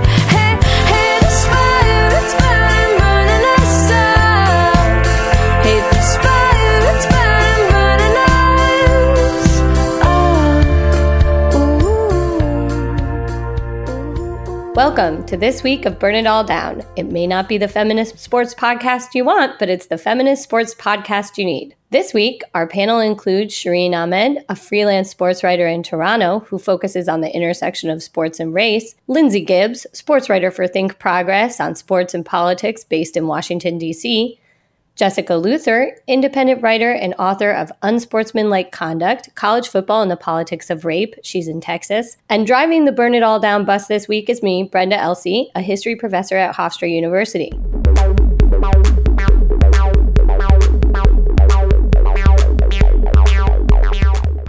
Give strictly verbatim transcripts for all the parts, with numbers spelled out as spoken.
Hey, hey, this fire, it's burning, burning us up. Hey, this fire, it's burning, burning us up. Ooh, ooh. Welcome to this week of Burn It All Down. It may not be the feminist sports podcast you want, but it's the feminist sports podcast you need. This week, our panel includes Shireen Ahmed, a freelance sports writer in Toronto who focuses on the intersection of sports and race, Lindsay Gibbs, sports writer for Think Progress on sports and politics based in Washington, D C, Jessica Luther, independent writer and author of Unsportsmanlike Conduct, College Football and the Politics of Rape, she's in Texas, and driving the Burn It All Down bus this week is me, Brenda Elsey, a history professor at Hofstra University.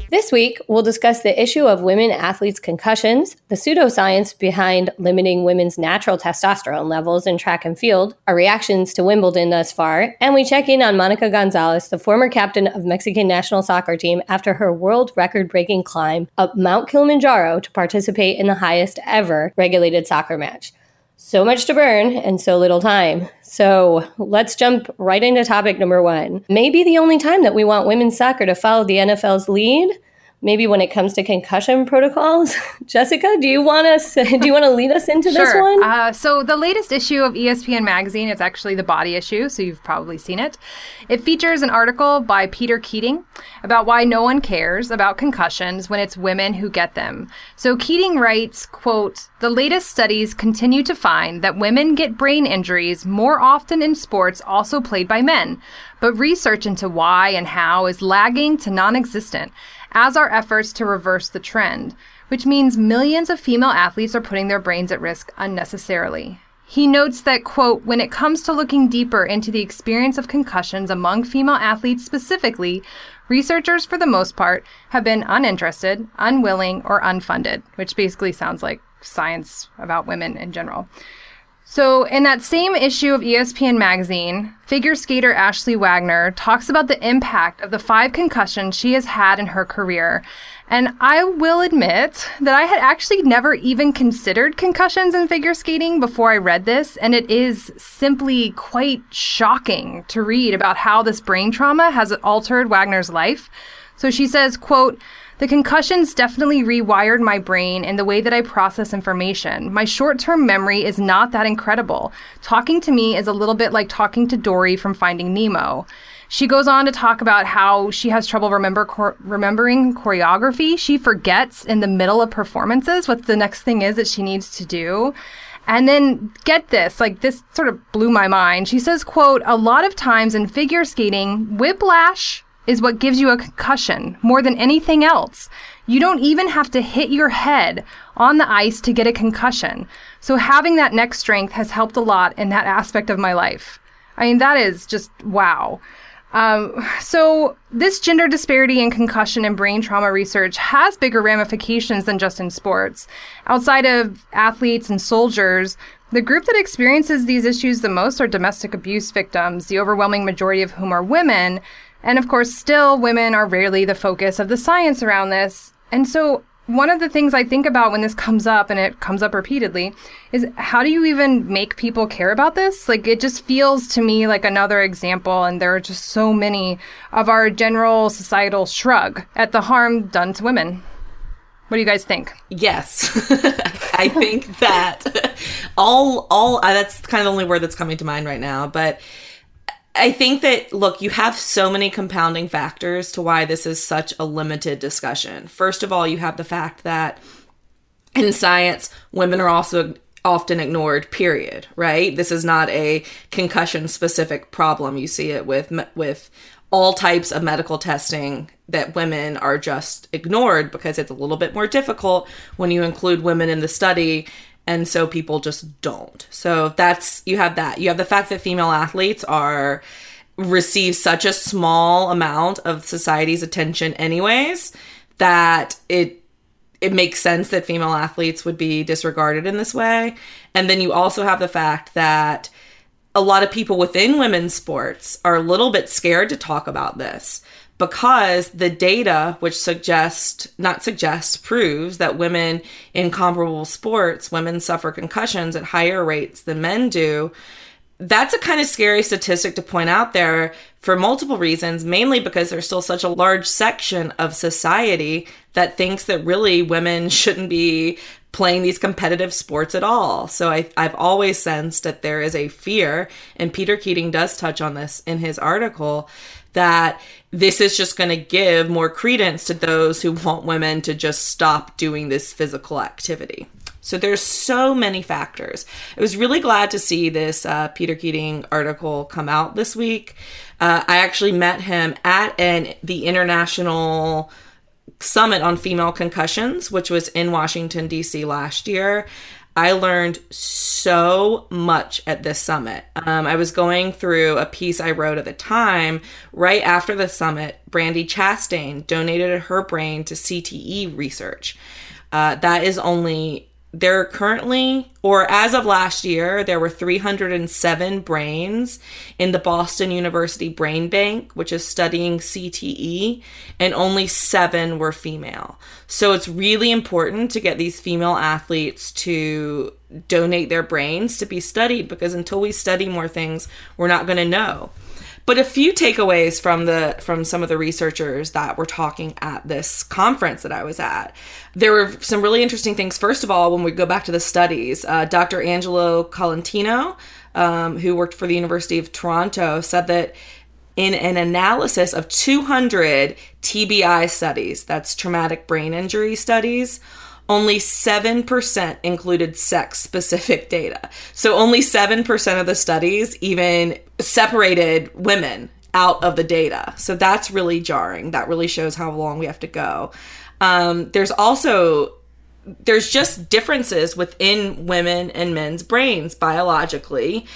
This week, we'll discuss the issue of women athletes' concussions, the pseudoscience behind limiting women's natural testosterone levels in track and field, our reactions to Wimbledon thus far, and we check in on Monica Gonzalez, the former captain of Mexican National Soccer Team, after her world record-breaking climb up Mount Kilimanjaro to participate in the highest ever regulated soccer match. So much to burn and so little time. So let's jump right into topic number one. Maybe the only time that we want women's soccer to follow the N F L's lead, maybe when it comes to concussion protocols. Jessica, do you want us? Do you want to lead us into sure. this one? Uh, so the latest issue of E S P N magazine, it's actually the body issue, so you've probably seen it. It features an article by Peter Keating about why no one cares about concussions when it's women who get them. So Keating writes, quote, "The latest studies continue to find that women get brain injuries more often in sports also played by men, but research into why and how is lagging to non-existent, as are efforts to reverse the trend, which means millions of female athletes are putting their brains at risk unnecessarily." He notes that, quote, "When it comes to looking deeper into the experience of concussions among female athletes specifically, researchers, for the most part, have been uninterested, unwilling, or unfunded," which basically sounds like science about women in general. So in that same issue of E S P N magazine, figure skater Ashley Wagner talks about the impact of the five concussions she has had in her career. And I will admit that I had actually never even considered concussions in figure skating before I read this, and it is simply quite shocking to read about how this brain trauma has altered Wagner's life. So she says, quote, "The concussions definitely rewired my brain and the way that I process information. My short-term memory is not that incredible. Talking to me is a little bit like talking to Dory from Finding Nemo." She goes on to talk about how she has trouble remember cor- remembering choreography. She forgets in the middle of performances what the next thing is that she needs to do. And then, get this, like this sort of blew my mind. She says, quote, "A lot of times in figure skating, whiplash is what gives you a concussion more than anything else. You don't even have to hit your head on the ice to get a concussion. So having that neck strength has helped a lot in that aspect of my life." I mean, that is just wow. Um, so this gender disparity in concussion and brain trauma research has bigger ramifications than just in sports. Outside of athletes and soldiers, the group that experiences these issues the most are domestic abuse victims, the overwhelming majority of whom are women. And of course, still, women are rarely the focus of the science around this. And so one of the things I think about when this comes up, and it comes up repeatedly, is how do you even make people care about this? Like, it just feels to me like another example, and there are just so many of our general societal shrug at the harm done to women. What do you guys think? Yes. I think that all, all uh, that's kind of the only word that's coming to mind right now, but I think that, look, you have so many compounding factors to why this is such a limited discussion. First of all, you have the fact that in science, women are also often ignored, period, right? This is not a concussion-specific problem. You see it with with all types of medical testing that women are just ignored because it's a little bit more difficult when you include women in the study, and so people just don't. So that's, you have that. You have the fact that female athletes are receive such a small amount of society's attention anyways that it it makes sense that female athletes would be disregarded in this way. And then you also have the fact that a lot of people within women's sports are a little bit scared to talk about this because the data, which suggests, not suggests, proves that women in comparable sports, women suffer concussions at higher rates than men do. That's a kind of scary statistic to point out there for multiple reasons, mainly because there's still such a large section of society that thinks that really women shouldn't be playing these competitive sports at all. So I, I've always sensed that there is a fear, and Peter Keating does touch on this in his article, that this is just going to give more credence to those who want women to just stop doing this physical activity. So there's so many factors. I was really glad to see this uh, Peter Keating article come out this week. Uh, I actually met him at an the International Summit on Female Concussions, which was in Washington, D C last year. I learned so much at this summit. Um, I was going through a piece I wrote at the time. Right after the summit, Brandi Chastain donated her brain to C T E research. Uh, that is only... There are currently, or as of last year, there were three hundred seven brains in the Boston University Brain Bank, which is studying C T E, and only seven were female. So it's really important to get these female athletes to donate their brains to be studied, because until we study more things, we're not going to know. But a few takeaways from the from some of the researchers that were talking at this conference that I was at. There were some really interesting things. First of all, when we go back to the studies, uh, Doctor Angelo Colantino, um, who worked for the University of Toronto, said that in an analysis of two hundred T B I studies, that's traumatic brain injury studies, only seven percent included sex-specific data. So only seven percent of the studies even separated women out of the data. So that's really jarring. That really shows how long we have to go. Um, there's also, there's just differences within women and men's brains biologically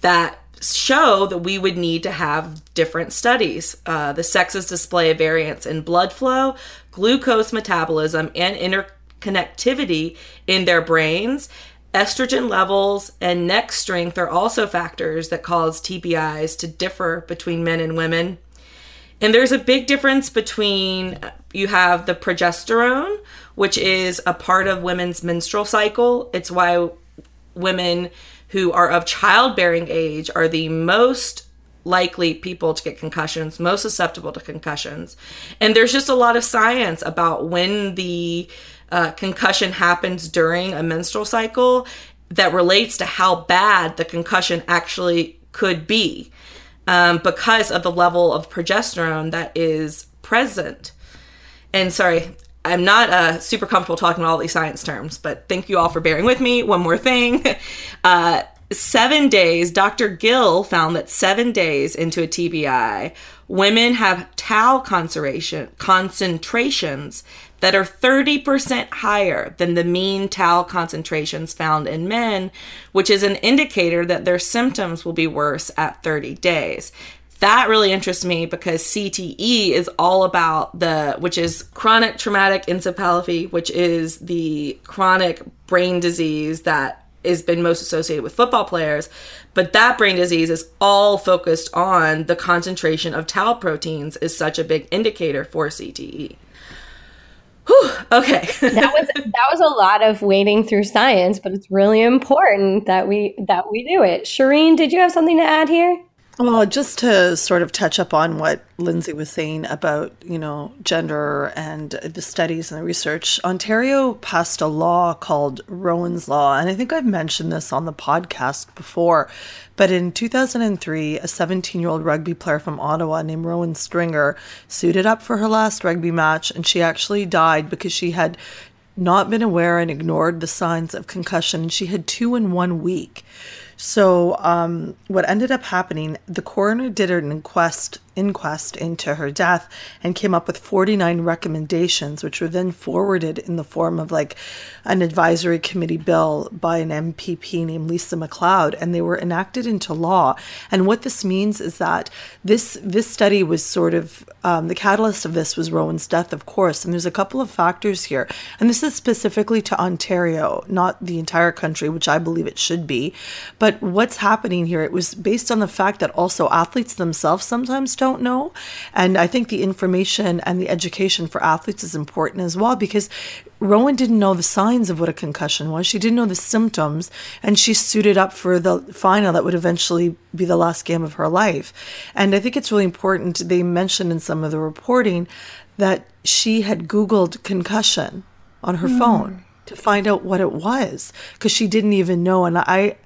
that show that we would need to have different studies. Uh, the sexes display a variance in blood flow, glucose metabolism, and interconnectivity in their brains. Estrogen levels and neck strength are also factors that cause T B Is to differ between men and women. And there's a big difference between, you have the progesterone, which is a part of women's menstrual cycle. It's why women who are of childbearing age are the most likely people to get concussions, most susceptible to concussions. And there's just a lot of science about when the Uh, concussion happens during a menstrual cycle that relates to how bad the concussion actually could be um, because of the level of progesterone that is present. And sorry, I'm not uh, super comfortable talking about all these science terms, but thank you all for bearing with me. One more thing. Uh, seven days, Doctor Gill found that seven days into a T B I, women have tau concentration, concentrations that are thirty percent higher than the mean tau concentrations found in men, which is an indicator that their symptoms will be worse at thirty days. That really interests me because C T E is all about the, which is chronic traumatic encephalopathy, which is the chronic brain disease that has been most associated with football players. But that brain disease is all focused on the concentration of tau proteins is such a big indicator for C T E. Whew, okay. that was that was a lot of wading through science, but it's really important that we that we do it. Shireen, did you have something to add here? Well, just to sort of touch up on what Lindsay was saying about, you know, gender and the studies and the research, Ontario passed a law called Rowan's Law. And I think I've mentioned this on the podcast before, but in two thousand three, a seventeen-year-old rugby player from Ottawa named Rowan Stringer suited up for her last rugby match, and she actually died because she had not been aware and ignored the signs of concussion. She had two in one week. So um, what ended up happening, the coroner did an inquest, inquest into her death and came up with forty-nine recommendations, which were then forwarded in the form of like an advisory committee bill by an M P P named Lisa McLeod, and they were enacted into law. And what this means is that this this study was sort of, um, the catalyst of this was Rowan's death, of course, and there's a couple of factors here. And this is specifically to Ontario, not the entire country, which I believe it should be. But But what's happening here, it was based on the fact that also athletes themselves sometimes don't know. And I think the information and the education for athletes is important as well, because Rowan didn't know the signs of what a concussion was. She didn't know the symptoms, and she suited up for the final that would eventually be the last game of her life. And I think it's really important, they mentioned in some of the reporting that she had Googled concussion on her mm. phone to find out what it was, because she didn't even know. And I,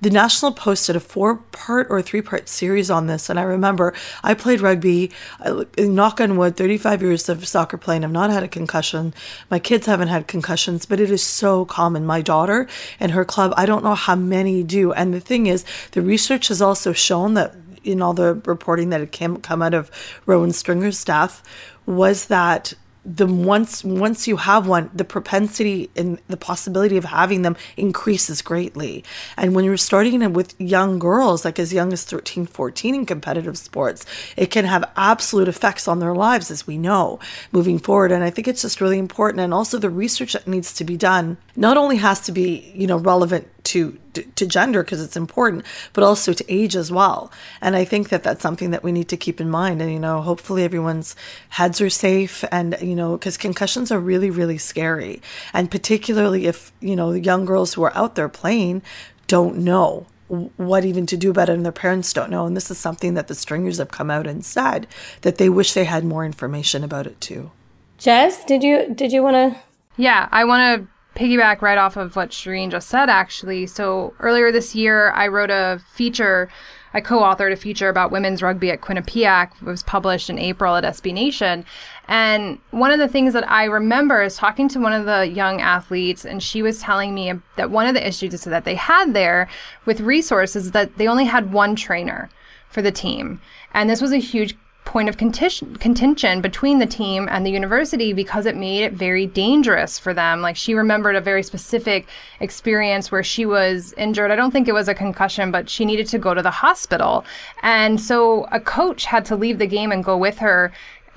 the National posted a four-part or three-part series on this, and I remember I played rugby, I, knock on wood, thirty-five years of soccer playing, I've not had a concussion. My kids haven't had concussions, but it is so common. My daughter and her club, I don't know how many do. And the thing is, the research has also shown that in all the reporting that had came, come out of Rowan Stringer's death was that the once once you have one, the propensity and the possibility of having them increases greatly. And when you're starting with young girls, like as young as thirteen, fourteen in competitive sports, it can have absolute effects on their lives, as we know, moving forward. And I think it's just really important. And also the research that needs to be done not only has to be, you know, relevant to to gender, because it's important, but also to age as well. And I think that that's something that we need to keep in mind. And, you know, hopefully everyone's heads are safe. And, you know, because concussions are really, really scary. And particularly if, you know, young girls who are out there playing don't know what even to do about it, and their parents don't know. And this is something that the Stringers have come out and said, that they wish they had more information about it too. Jess, did you, did you want to? Yeah, I want to piggyback right off of what Shireen just said, actually. So earlier this year, I wrote a feature, I co-authored a feature about women's rugby at Quinnipiac. It was published in April at S B Nation. And one of the things that I remember is talking to one of the young athletes, and she was telling me that one of the issues that they had there with resources is that they only had one trainer for the team. And this was a huge point of conti- contention between the team and the university, because it made it very dangerous for them. Like, she remembered a very specific experience where she was injured. I don't think it was a concussion, but she needed to go to the hospital. And so a coach had to leave the game and go with her,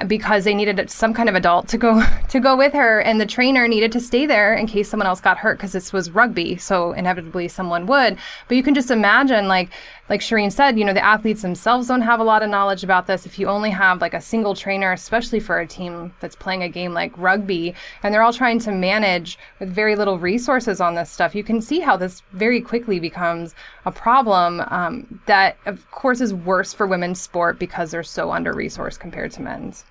because they needed some kind of adult to go to go with her, and the trainer needed to stay there in case someone else got hurt, because this was rugby, so inevitably someone would. But you can just imagine, like like Shireen said, you know, the athletes themselves don't have a lot of knowledge about this. If you only have like a single trainer, especially for a team that's playing a game like rugby, and they're all trying to manage with very little resources on this stuff, you can see how this very quickly becomes a problem um, that, of course, is worse for women's sport because they're so under-resourced compared to men's.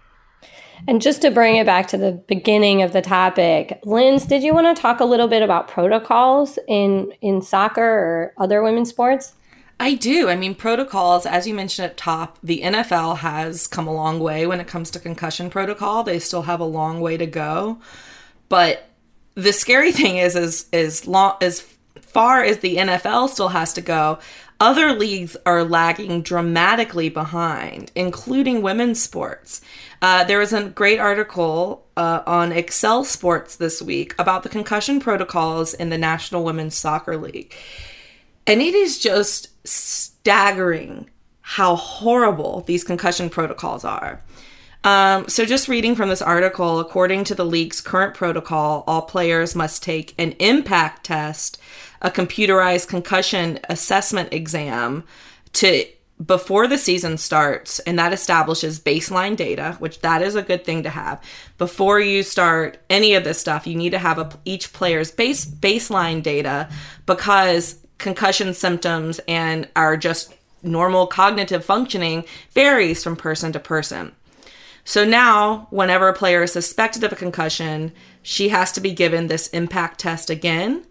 And just to bring it back to the beginning of the topic, Linz, did you want to talk a little bit about protocols in, in soccer or other women's sports? I do. I mean, protocols, as you mentioned at top, the N F L has come a long way when it comes to concussion protocol. They still have a long way to go. But the scary thing is, is, is long, as far as the N F L still has to go, other leagues are lagging dramatically behind, including women's sports. Uh, there was a great article uh, on Excel Sports this week about the concussion protocols in the National Women's Soccer League. And it is just staggering how horrible these concussion protocols are. Um, so just reading from this article, according to the league's current protocol, all players must take an impact test, a computerized concussion assessment exam, to before the season starts, and that establishes baseline data, which that is a good thing to have. Before you start any of this stuff, you need to have a, each player's base baseline data, because concussion symptoms and our just normal cognitive functioning varies from person to person. So now, whenever a player is suspected of a concussion, she has to be given this impact test again,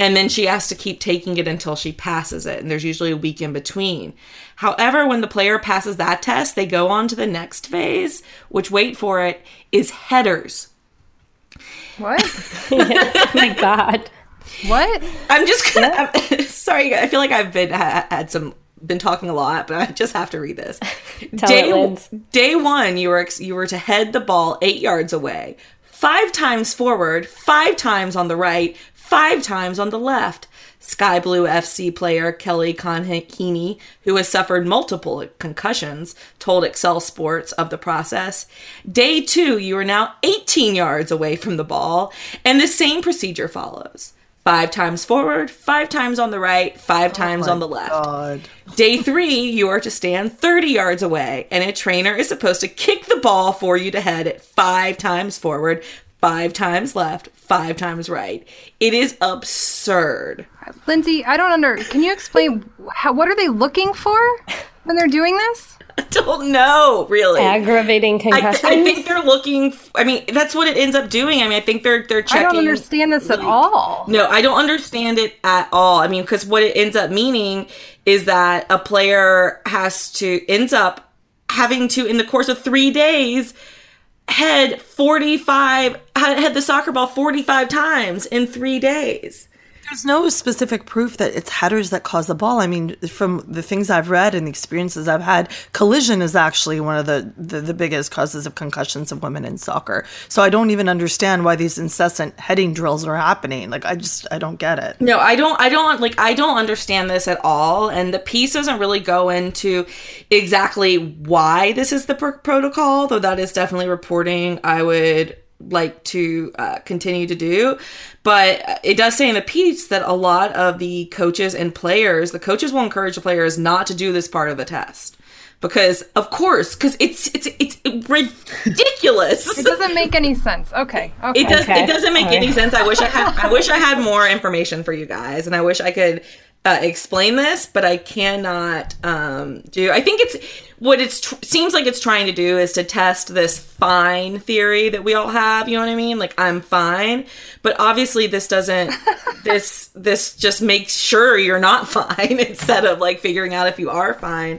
and then she has to keep taking it until she passes it, and there's usually a week in between. However, when the player passes that test, they go on to the next phase, which, wait for it, is headers. What? Oh my God. What? I'm just gonna. Yeah. I'm, sorry, I feel like I've been ha- had some been talking a lot, but I just have to read this. day day one, you were ex- you were to head the ball eight yards away, five times forward, five times on the right, five times on the left. Sky Blue F C player Kelly Conhekini, who has suffered multiple concussions, told Excel Sports of the process. Day two, you are now eighteen yards away from the ball, and the same procedure follows. Five times forward, five times on the right, five times oh on the left. God. Day three, you are to stand thirty yards away, and a trainer is supposed to kick the ball for you to head at five times forward, five times left, five times right. It is absurd. Lindsay, I don't under... Can you explain how, what are they looking for when they're doing this? I don't know, really. Aggravating concussions? I, th- I think they're looking... F- I mean, that's what it ends up doing. I mean, I think they're they're checking... I don't understand this like, at all. No, I don't understand it at all. I mean, because what it ends up meaning is that a player has to... Ends up having to, in the course of three days... Head forty-five, had the soccer ball forty-five times in three days. There's no specific proof that it's headers that cause the ball. I mean, from the things I've read and the experiences I've had, collision is actually one of the, the, the biggest causes of concussions of women in soccer. So I don't even understand why these incessant heading drills are happening. Like, I just, I don't get it. No, I don't, I don't, like, I don't understand this at all. And the piece doesn't really go into exactly why this is the pr- protocol, though that is definitely reporting I would like to uh, continue to do. But it does say in the piece that a lot of the coaches and players, the coaches will encourage the players not to do this part of the test. Because, of course, because it's it's it's ridiculous. It doesn't make any sense. Okay, okay. It does. Okay. It doesn't make All right. any sense. I wish I had. I wish I had more information for you guys, and I wish I could uh, explain this, but I cannot um, do. I think it's what it's tr- seems like it's trying to do is to test this fine theory that we all have. You know what I mean? Like I'm fine, but obviously this doesn't. this this just makes sure you're not fine instead of like figuring out if you are fine.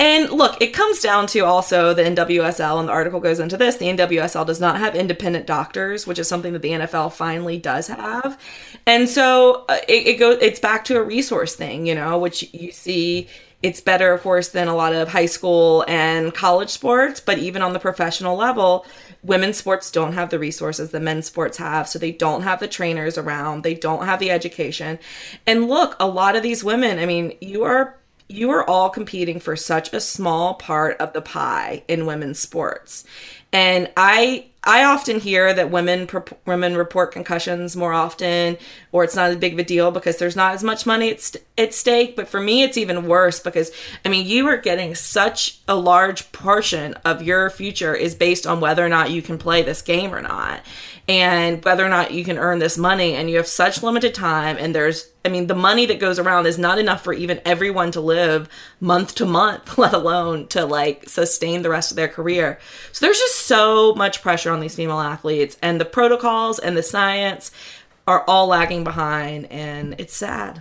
And look, it comes down to also the N W S L, and the article goes into this, the N W S L does not have independent doctors, which is something that the N F L finally does have. And so uh, it, it goes, it's back to a resource thing, you know, which you see it's better, of course, than a lot of high school and college sports. But even on the professional level, women's sports don't have the resources that men's sports have. So they don't have the trainers around. They don't have the education. And look, a lot of these women, I mean, you are You are all competing for such a small part of the pie in women's sports. And I I often hear that women women report concussions more often, or it's not as big of a deal because there's not as much money at, st- at stake. But for me, it's even worse because, I mean, you are getting such a large portion of your future is based on whether or not you can play this game or not, and whether or not you can earn this money. And you have such limited time. And there's, I mean, the money that goes around is not enough for even everyone to live month to month, let alone to like sustain the rest of their career. So there's just so much pressure on these female athletes, and the protocols and the science are all lagging behind, and it's sad.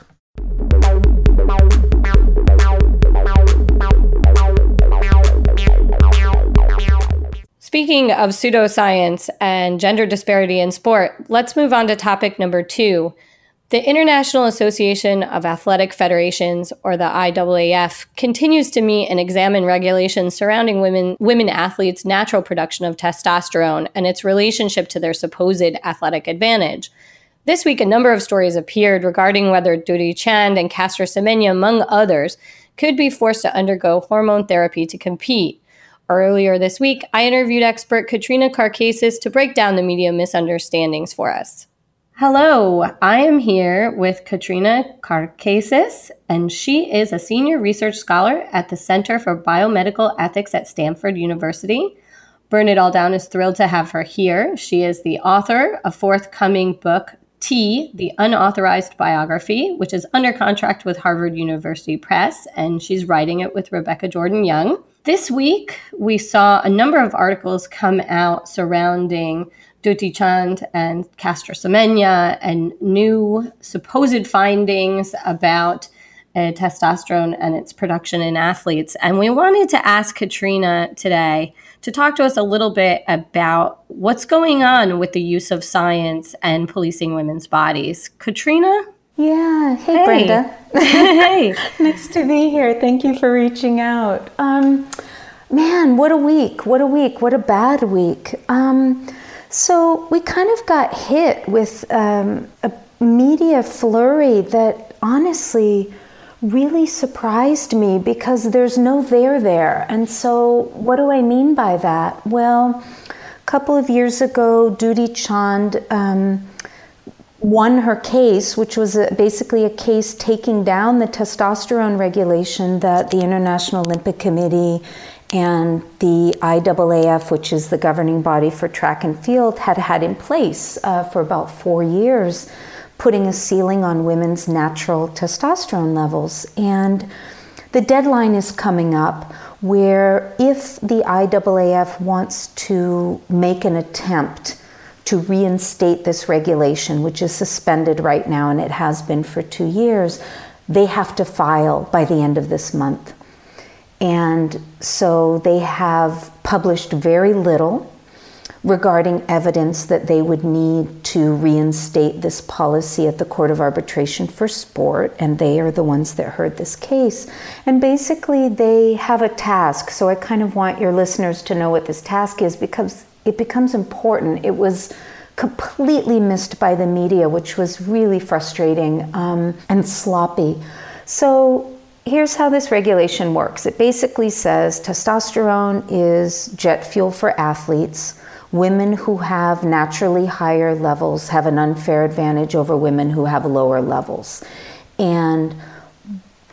Speaking of pseudoscience and gender disparity in sport, let's move on to topic number two. The International Association of Athletic Federations, or the I A A F, continues to meet and examine regulations surrounding women women athletes' natural production of testosterone and its relationship to their supposed athletic advantage. This week, a number of stories appeared regarding whether Dutee Chand and Caster Semenya, among others, could be forced to undergo hormone therapy to compete. Earlier this week, I interviewed expert Katrina Karkazis to break down the media misunderstandings for us. Hello, I am here with Katrina Karkazis, and she is a senior research scholar at the Center for Biomedical Ethics at Stanford University. Burn It All Down is thrilled to have her here. She is the author of forthcoming book T, The Unauthorized Biography, which is under contract with Harvard University Press, and she's writing it with Rebecca Jordan-Young. This week, we saw a number of articles come out surrounding Dutee Chand and Caster Semenya and new supposed findings about uh, testosterone and its production in athletes. And we wanted to ask Katrina today to talk to us a little bit about what's going on with the use of science and policing women's bodies. Katrina? Yeah. Hey, hey. Brenda. Hey. Nice to be here. Thank you for reaching out. Um, man, what a week. What a week. What a bad week. Um, so we kind of got hit with um, a media flurry that honestly really surprised me because there's no there there. And so what do I mean by that? Well, a couple of years ago, Dutee Chand um, won her case, which was a, basically a case taking down the testosterone regulation that the International Olympic Committee and the I A A F, which is the governing body for track and field, had had in place uh, for about four years, putting a ceiling on women's natural testosterone levels. And the deadline is coming up where if the I A A F wants to make an attempt to reinstate this regulation, which is suspended right now and it has been for two years, they have to file by the end of this month. And so they have published very little regarding evidence that they would need to reinstate this policy at the Court of Arbitration for Sport, and they are the ones that heard this case. And basically they have a task, so I kind of want your listeners to know what this task is because it becomes important. It was completely missed by the media, which was really frustrating um, and sloppy. So here's how this regulation works. It basically says testosterone is jet fuel for athletes. Women who have naturally higher levels have an unfair advantage over women who have lower levels. And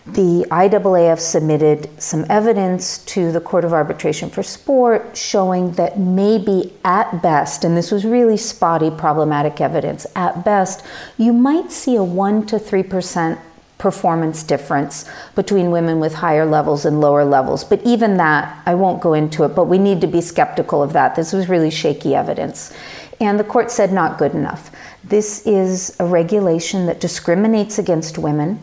the I A A F submitted some evidence to the Court of Arbitration for Sport showing that maybe at best, and this was really spotty, problematic evidence, at best, you might see a one to three percent performance difference between women with higher levels and lower levels. But even that, I won't go into it, but we need to be skeptical of that. This was really shaky evidence. And the court said not good enough. This is a regulation that discriminates against women.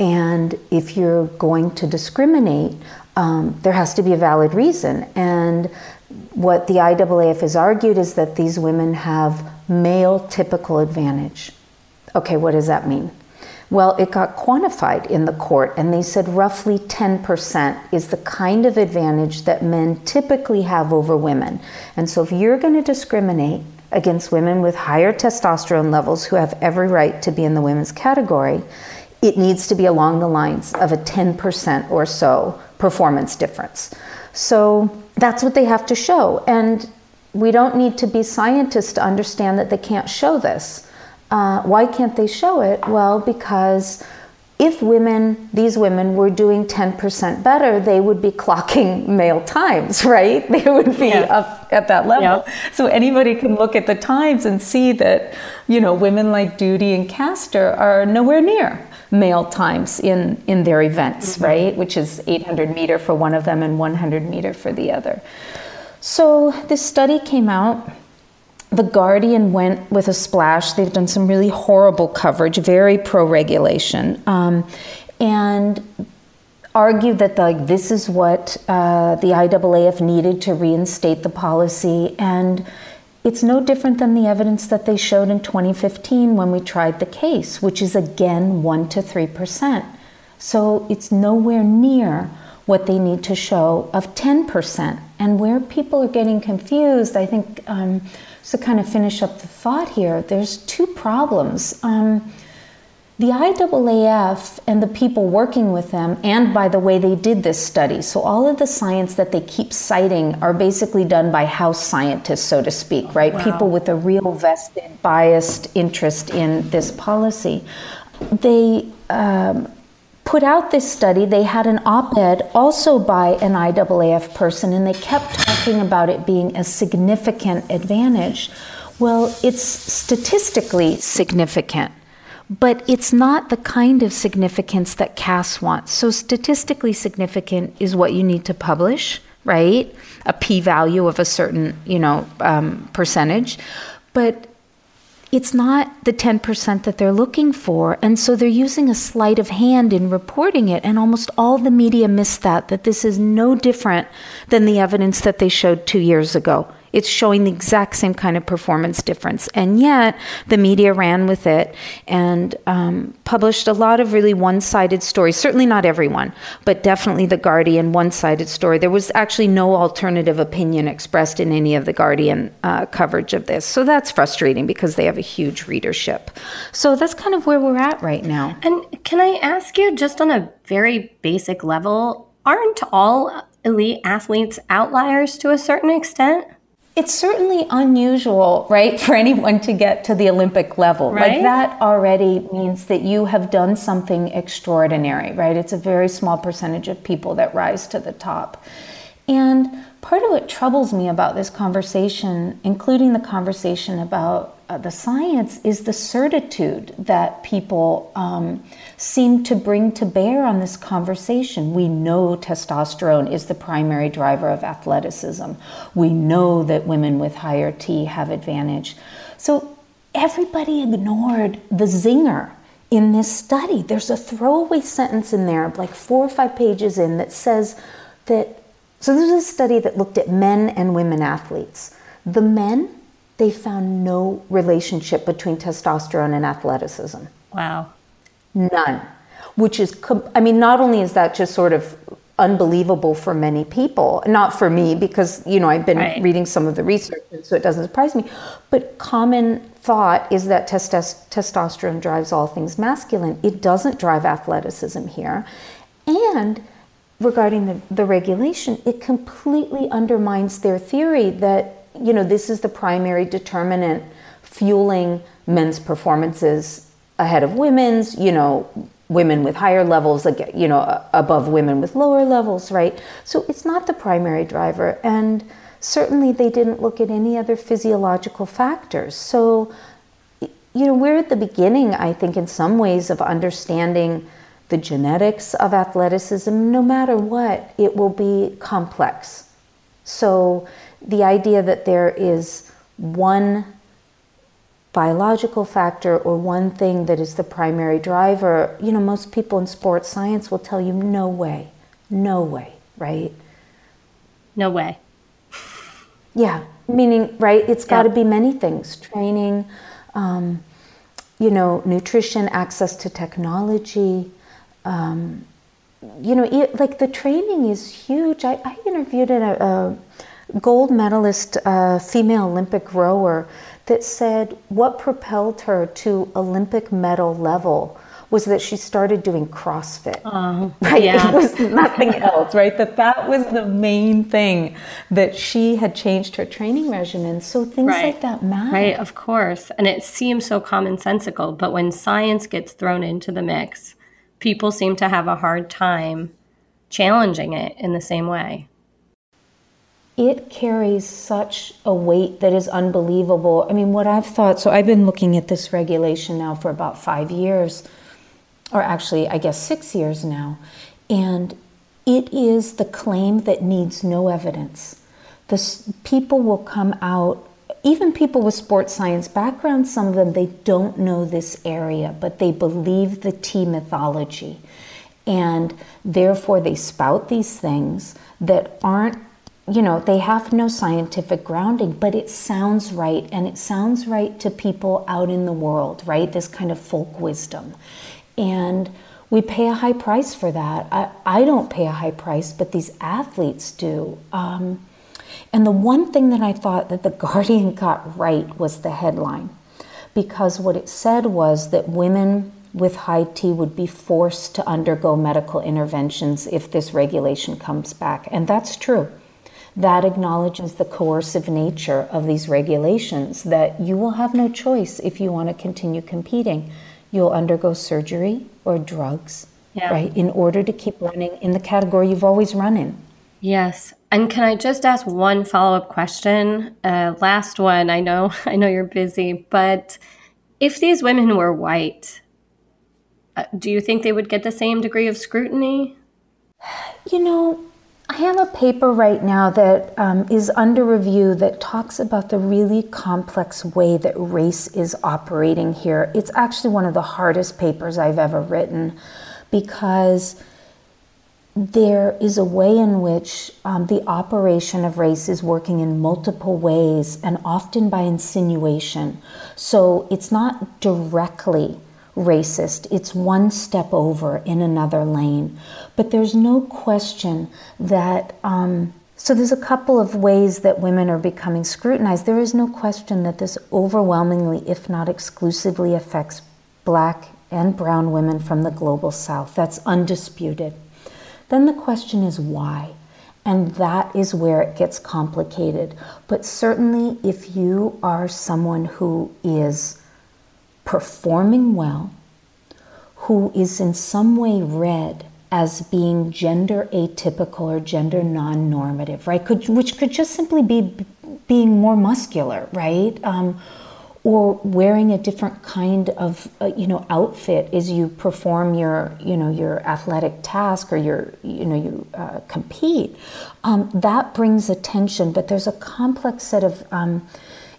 And if you're going to discriminate, um, there has to be a valid reason. And what the I A A F has argued is that these women have male typical advantage. Okay, what does that mean? Well, it got quantified in the court, and they said roughly ten percent is the kind of advantage that men typically have over women. And so if you're going to discriminate against women with higher testosterone levels who have every right to be in the women's category, it needs to be along the lines of a ten percent or so performance difference. So that's what they have to show. And we don't need to be scientists to understand that they can't show this. Uh, why can't they show it? Well, because if women, these women were doing ten percent better, they would be clocking male times, right? They would be yeah. up at that level. Yeah. So anybody can look at the times and see that, you know, women like Dutee and Caster are nowhere near male times in, in their events, mm-hmm. right? Which is eight hundred meter for one of them and one hundred meter for the other. So this study came out. The Guardian went with a splash. They've done some really horrible coverage, very pro-regulation, um, and argued that like this is what uh, the I A A F needed to reinstate the policy. And it's no different than the evidence that they showed in twenty fifteen when we tried the case, which is again one to three percent. So it's nowhere near what they need to show of ten percent. And where people are getting confused, I think, um, so kind of finish up the thought here, there's two problems. Um, the I A A F and the people working with them, and by the way, they did this study. So all of the science that they keep citing are basically done by house scientists, so to speak, right? Wow. People with a real vested, biased interest in this policy. They um, put out this study. They had an op-ed also by an I A A F person, and they kept talking about it being a significant advantage. Well, it's statistically significant, but it's not the kind of significance that Cass wants. So statistically significant is what you need to publish, right? A p-value of a certain, you know, um, percentage. But it's not the ten percent that they're looking for. And so they're using a sleight of hand in reporting it. And almost all the media missed that, that this is no different than the evidence that they showed two years ago. It's showing the exact same kind of performance difference. And yet the media ran with it and um, published a lot of really one-sided stories, certainly not everyone, but definitely The Guardian one-sided story. There was actually no alternative opinion expressed in any of The Guardian uh, coverage of this. So that's frustrating because they have a huge readership. So that's kind of where we're at right now. And can I ask you, just on a very basic level, aren't all elite athletes outliers to a certain extent? It's certainly unusual, right, for anyone to get to the Olympic level. Right? Like that already means that you have done something extraordinary, right? It's a very small percentage of people that rise to the top. And part of what troubles me about this conversation, including the conversation about uh, the science, is the certitude that people um, seem to bring to bear on this conversation. We know testosterone is the primary driver of athleticism. We know that women with higher T have advantage. So everybody ignored the zinger in this study. There's a throwaway sentence in there, like four or five pages in, that says that So this is a study that looked at men and women athletes. The men, they found no relationship between testosterone and athleticism. Wow. None. Which is, I mean, not only is that just sort of unbelievable for many people, not for me, because, you know, I've been right. reading some of the research, and so it doesn't surprise me, but common thought is that testes- testosterone drives all things masculine. It doesn't drive athleticism here. And regarding the, the regulation, it completely undermines their theory that, you know, this is the primary determinant fueling men's performances ahead of women's, you know, women with higher levels, you know, above women with lower levels, right? So it's not the primary driver. And certainly they didn't look at any other physiological factors. So, you know, we're at the beginning, I think, in some ways of understanding the genetics of athleticism. No matter what, it will be complex. So the idea that there is one biological factor or one thing that is the primary driver, you know, most people in sports science will tell you, no way, no way, right? No way. Yeah, meaning, right, it's got to yeah. be many things, training, um, you know, nutrition, access to technology, Um, you know, it, like the training is huge. I, I interviewed a, a gold medalist, uh, female Olympic rower, that said what propelled her to Olympic medal level was that she started doing CrossFit. Oh, right? Yeah. It was nothing else, right? That that was the main thing, that she had changed her training regimen. So things right. like that matter. Right, of course. And it seems so commonsensical, but when science gets thrown into the mix, people seem to have a hard time challenging it in the same way. It carries such a weight that is unbelievable. I mean, what I've thought, so I've been looking at this regulation now for about five years, or actually, I guess six years now, and it is the claim that needs no evidence. The people will come out, even people with sports science backgrounds, some of them, they don't know this area, but they believe the T mythology. And therefore they spout these things that aren't, you know, they have no scientific grounding, but it sounds right. And it sounds right to people out in the world, right? This kind of folk wisdom. And we pay a high price for that. I, I don't pay a high price, but these athletes do. Um, And the one thing that I thought that The Guardian got right was the headline, because what it said was that women with high T would be forced to undergo medical interventions if this regulation comes back. And that's true. That acknowledges the coercive nature of these regulations, that you will have no choice if you want to continue competing. You'll undergo surgery or drugs, yeah. right, in order to keep running in the category you've always run in. Yes. And can I just ask one follow-up question? Uh, last one, I know I know you're busy, but if these women were white, uh, do you think they would get the same degree of scrutiny? You know, I have a paper right now that um, is under review that talks about the really complex way that race is operating here. It's actually one of the hardest papers I've ever written, because there is a way in which um, the operation of race is working in multiple ways, and often by insinuation. So it's not directly racist, it's one step over in another lane. But there's no question that, um, so there's a couple of ways that women are becoming scrutinized. There is no question that this overwhelmingly, if not exclusively, affects Black and brown women from the global South. That's undisputed. Then the question is why, and that is where it gets complicated. But certainly if you are someone who is performing well, who is in some way read as being gender atypical or gender non-normative, right? Could, which could just simply be b- being more muscular, right? Um, or wearing a different kind of, uh, you know, outfit as you perform your, you know, your athletic task, or your, you know, you uh, compete. Um, that brings attention, but there's a complex set of um,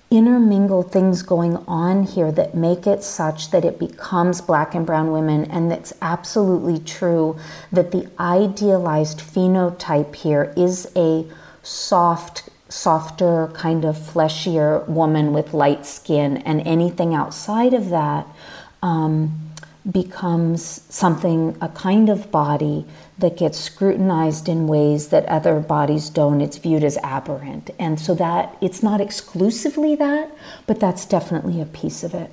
intermingled things going on here that make it such that it becomes Black and brown women. And it's absolutely true that the idealized phenotype here is a soft, softer, kind of fleshier woman with light skin, and anything outside of that um, becomes something, a kind of body that gets scrutinized in ways that other bodies don't. It's viewed as aberrant. And so that, it's not exclusively that, but that's definitely a piece of it.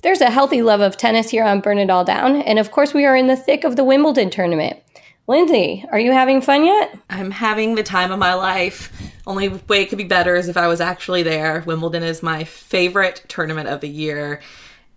There's a healthy love of tennis here on Burn It All Down. And of course, we are in the thick of the Wimbledon tournament. Lindsay, are you having fun yet? I'm having the time of my life. Only way it could be better is if I was actually there. Wimbledon is my favorite tournament of the year.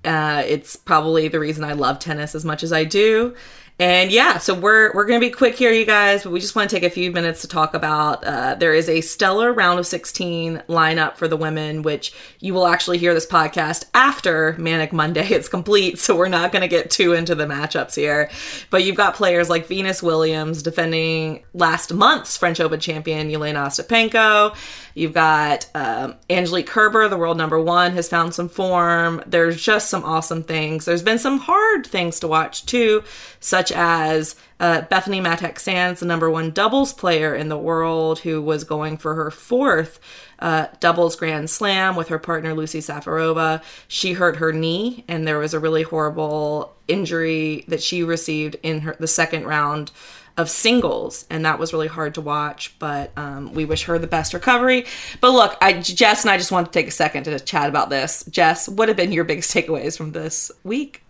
Uh, it's probably the reason I love tennis as much as I do. And yeah, so we're we're going to be quick here, you guys, but we just want to take a few minutes to talk about, uh, there is a stellar round of sixteen lineup for the women, which you will actually hear this podcast after Manic Monday. It's complete, so we're not going to get too into the matchups here. But you've got players like Venus Williams, defending last month's French Open champion Yelena Ostapenko. You've got um, Angelique Kerber, the world number one, has found some form. There's just some awesome things. There's been some hard things to watch, too, such such as uh, Bethany Matek-Sands, the number one doubles player in the world, who was going for her fourth uh, doubles grand slam with her partner Lucy Safarova. She hurt her knee, and there was a really horrible injury that she received in her, the second round of singles, and that was really hard to watch, but um, we wish her the best recovery. But look, I, Jess and I just wanted to take a second to chat about this. Jess, what have been your biggest takeaways from this week?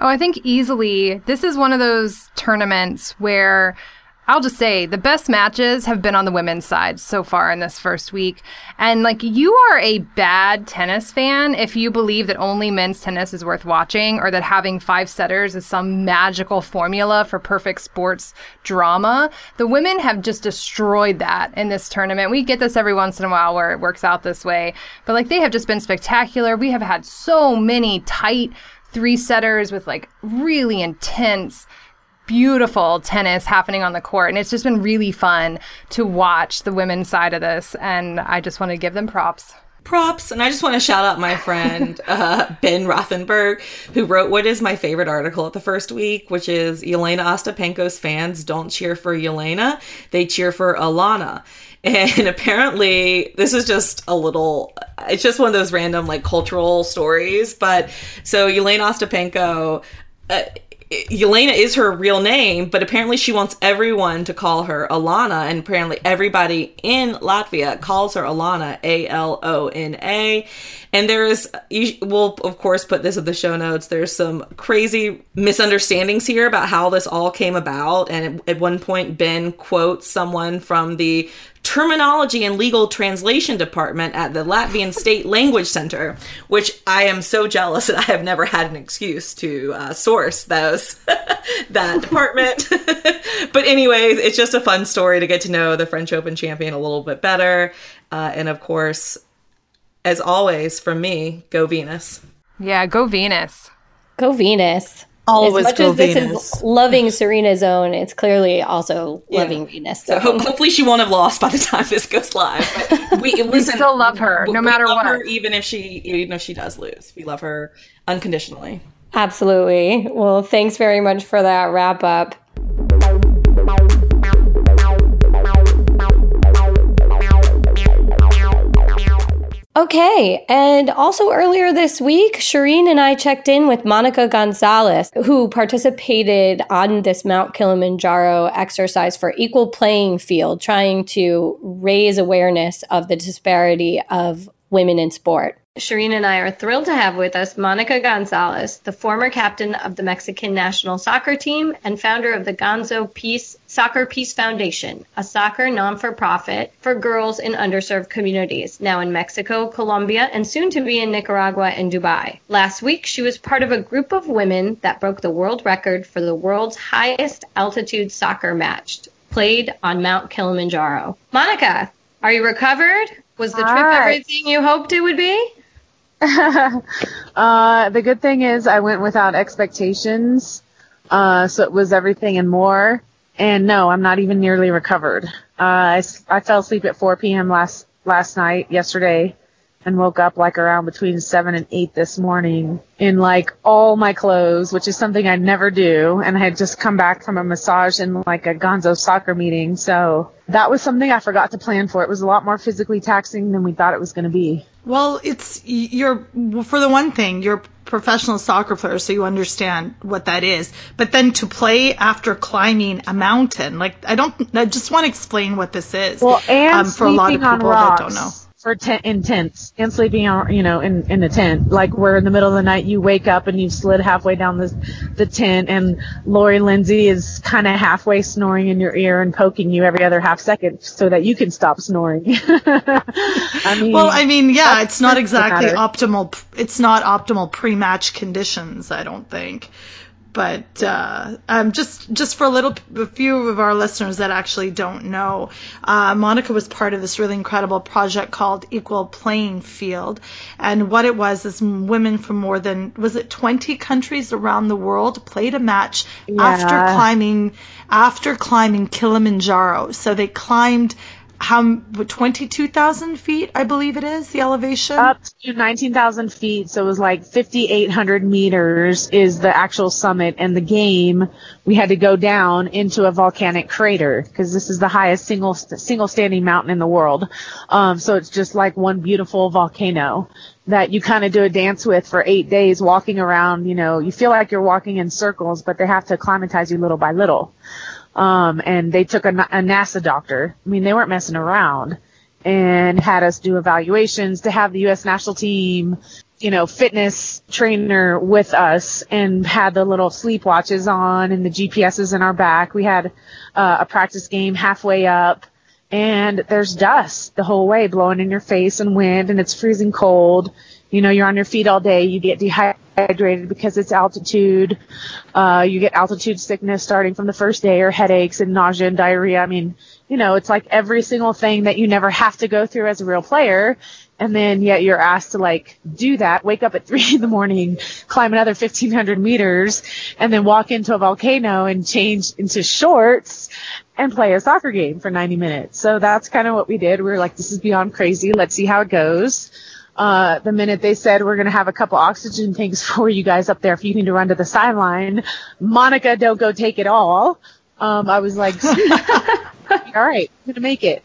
Oh, I think easily, this is one of those tournaments where I'll just say the best matches have been on the women's side so far in this first week. And like, you are a bad tennis fan if you believe that only men's tennis is worth watching, or that having five setters is some magical formula for perfect sports drama. The women have just destroyed that in this tournament. We get this every once in a while where it works out this way, but like, they have just been spectacular. We have had so many tight three setters with like really intense, beautiful tennis happening on the court. And it's just been really fun to watch the women's side of this. And I just want to give them props. Props. And I just want to shout out my friend, uh, Ben Rothenberg, who wrote what is my favorite article at the first week, which is Yelena Ostapenko's fans don't cheer for Yelena, they cheer for Alana. And apparently, this is just a little, it's just one of those random, like, cultural stories. But so Yelena Ostapenko, uh, Yelena is her real name, but apparently she wants everyone to call her Alana. And apparently everybody in Latvia calls her Alana, A L O N A. And there is, we'll of course put this in the show notes, there's some crazy misunderstandings here about how this all came about. And at one point, Ben quotes someone from the Terminology and Legal Translation Department at the Latvian State Language Center, which I am so jealous that I have never had an excuse to uh, source those, that department. But anyways, it's just a fun story to get to know the French Open champion a little bit better. Uh, and of course, as always, from me, go Venus. Yeah, go Venus. Go Venus. Always go Venus. As much as this Venus. Is loving Serena's own, it's clearly also yeah. loving Venus. So hopefully she won't have lost by the time this goes live. But we, we listen, still love her, no matter what. We love her even if she, even if she does lose. We love her unconditionally. Absolutely. Well, thanks very much for that wrap up. Okay, and also earlier this week, Shireen and I checked in with Monica Gonzalez, who participated on this Mount Kilimanjaro exercise for Equal Playing Field, trying to raise awareness of the disparity of women in sport. Shireen and I are thrilled to have with us Monica Gonzalez, the former captain of the Mexican National Soccer Team and founder of the Gonzo Peace Soccer Peace Foundation, a soccer non-for-profit for girls in underserved communities, now in Mexico, Colombia, and soon to be in Nicaragua and Dubai. Last week, she was part of a group of women that broke the world record for the world's highest altitude soccer match, played on Mount Kilimanjaro. Monica, are you recovered? Was the Hi. trip everything you hoped it would be? uh, the good thing is I went without expectations, uh, so it was everything and more. And no, I'm not even nearly recovered. Uh, I, I fell asleep at four p.m. last last night, yesterday, and woke up like around between seven and eight this morning in like all my clothes, which is something I never do. And I had just come back from a massage and like a Gonzo soccer meeting. So that was something I forgot to plan for. It was a lot more physically taxing than we thought it was going to be. Well, it's you're for the one thing, you're professional soccer player, so you understand what that is. But then to play after climbing a mountain, like I don't I just want to explain what this is. Well, and um, for a lot of people that don't know. For ten, in tents and sleeping, on, you know, in, in a tent, like where in the middle of the night you wake up and you've slid halfway down the the tent, and Lori Lindsay is kind of halfway snoring in your ear and poking you every other half second so that you can stop snoring. I mean, well, I mean, yeah, it's not exactly optimal. It's not optimal pre-match conditions, I don't think. But uh, um, just just for a little, a few of our listeners that actually don't know, uh, Monica was part of this really incredible project called Equal Playing Field, and what it was is women from more than was it twenty countries around the world played a match yeah. after climbing after climbing Kilimanjaro. So they climbed. How twenty-two thousand feet, I believe it is, the elevation? Up to nineteen thousand feet, so it was like fifty-eight hundred meters is the actual summit. And the game, we had to go down into a volcanic crater because this is the highest single single standing mountain in the world. Um, so it's just like one beautiful volcano that you kind of do a dance with for eight days, walking around. You know, you feel like you're walking in circles, but they have to acclimatize you little by little. Um, and they took a, a NASA doctor. I mean, they weren't messing around, and had us do evaluations to have the U S national team, you know, fitness trainer with us, and had the little sleep watches on and the G P Ses in our back. We had uh, a practice game halfway up, and there's dust the whole way blowing in your face and wind, and it's freezing cold. You know, you're on your feet all day. You get dehydrated because it's altitude. Uh, you get altitude sickness starting from the first day, or headaches and nausea and diarrhea. I mean, you know, it's like every single thing that you never have to go through as a real player. And then yet you're asked to, like, do that, wake up at three in the morning, climb another fifteen hundred meters, and then walk into a volcano and change into shorts and play a soccer game for ninety minutes. So that's kind of what we did. We were like, this is beyond crazy. Let's see how it goes. Uh, the minute they said, we're going to have a couple oxygen tanks for you guys up there if you need to run to the sideline, Monica, don't go take it all. Um, I was like, all right, I'm going to make it.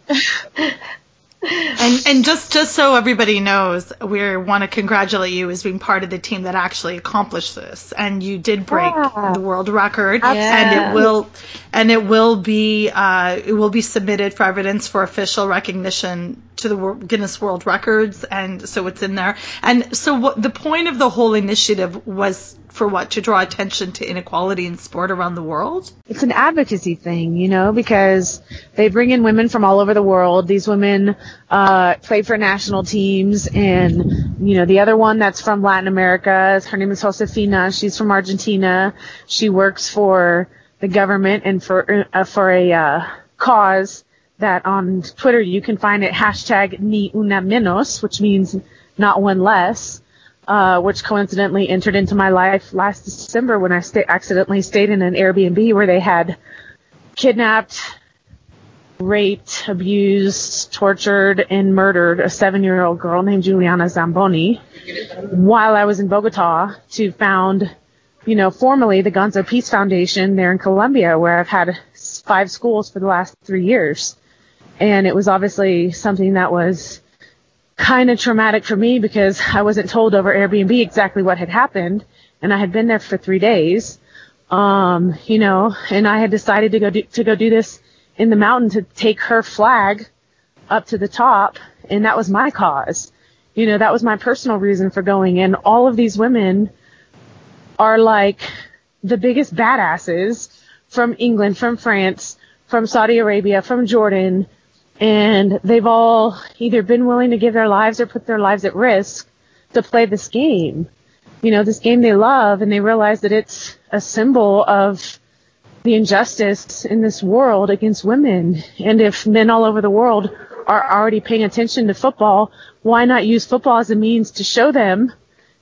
And, and just, just so everybody knows, we want to congratulate you as being part of the team that actually accomplished this. And you did break yeah. the world record, yeah. and it will, and it will be, uh, it will be submitted for evidence for official recognition to the Guinness World Records. And so it's in there. And so what, the point of the whole initiative was for what? To draw attention to inequality in sport around the world? It's an advocacy thing, you know, because they bring in women from all over the world. These women uh, play for national teams. And, you know, the other one that's from Latin America, her name is Josefina. She's from Argentina. She works for the government and for, uh, for a uh, cause that on Twitter you can find it hashtag ni una menos, which means not one less. uh, which coincidentally entered into my life last December when I sta- accidentally stayed in an Airbnb where they had kidnapped, raped, abused, tortured, and murdered a seven-year-old girl named Juliana Zamboni while I was in Bogota to found, you know, formally the Gonzo Peace Foundation there in Colombia, where I've had five schools for the last three years. And it was obviously something that was kind of traumatic for me because I wasn't told over Airbnb exactly what had happened. And I had been there for three days, um, you know, and I had decided to go do, to go do this in the mountain to take her flag up to the top. And that was my cause. You know, that was my personal reason for going. And all of these women are like the biggest badasses from England, from France, from Saudi Arabia, from Jordan, and they've all either been willing to give their lives or put their lives at risk to play this game. You know, this game they love, and they realize that it's a symbol of the injustice in this world against women. And if men all over the world are already paying attention to football, why not use football as a means to show them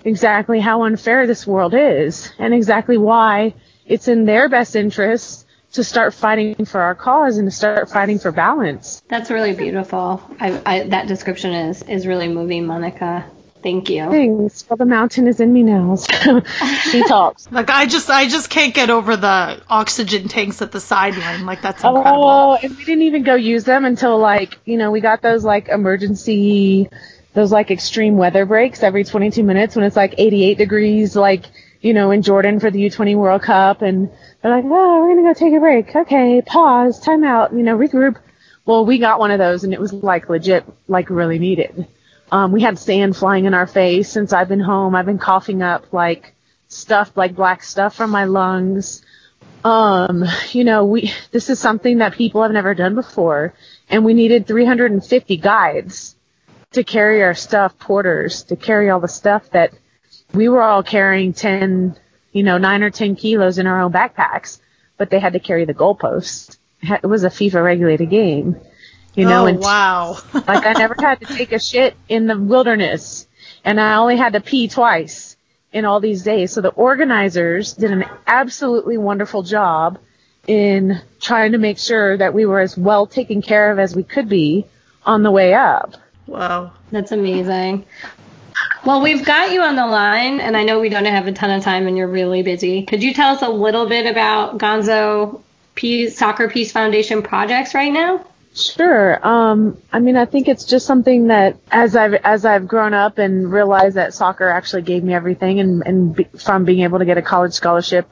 exactly how unfair this world is and exactly why it's in their best interest to start fighting for our cause and to start fighting for balance. That's really beautiful. I, I, that description is, is really moving, Monica. Thank you. Thanks. Well, the mountain is in me now. So she talks. Like, I just I just can't get over the oxygen tanks at the sideline. Like, that's incredible. Oh, and we didn't even go use them until, like, you know, we got those, like, emergency, those, like, extreme weather breaks every twenty-two minutes when it's, like, eighty-eight degrees, like, you know, in Jordan for the U twenty World Cup, and they're like, oh, we're going to go take a break. Okay, pause, time out, you know, regroup. Well, we got one of those, and it was, like, legit, like, really needed. Um, we had sand flying in our face. Since I've been home, I've been coughing up, like, stuff, like, black stuff from my lungs. Um, you know, we this is something that people have never done before, and we needed three hundred fifty guides to carry our stuff, porters, to carry all the stuff that we were all carrying ten, you know, nine or ten kilos in our own backpacks, but they had to carry the goalposts. It was a FIFA regulated game, you know. Oh, and wow! Like, I never had to take a shit in the wilderness, and I only had to pee twice in all these days. So the organizers did an absolutely wonderful job in trying to make sure that we were as well taken care of as we could be on the way up. Wow, that's amazing. Well, we've got you on the line, and I know we don't have a ton of time and you're really busy. Could you tell us a little bit about Gonzo Peace, Soccer Peace Foundation projects right now? Sure. Um, I mean, I think it's just something that as I've as I've grown up and realized that soccer actually gave me everything, and, and be, from being able to get a college scholarship,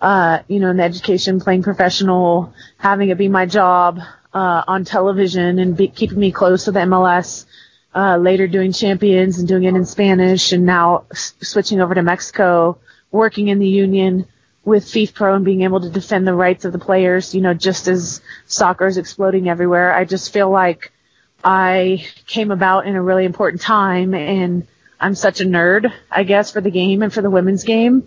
uh, you know, in education, playing professional, having it be my job uh, on television, and be, keeping me close to the M L S. Uh, later doing Champions and doing it in Spanish, and now s- switching over to Mexico, working in the union with FIFA Pro and being able to defend the rights of the players, you know, just as soccer is exploding everywhere. I just feel like I came about in a really important time, and I'm such a nerd, I guess, for the game and for the women's game,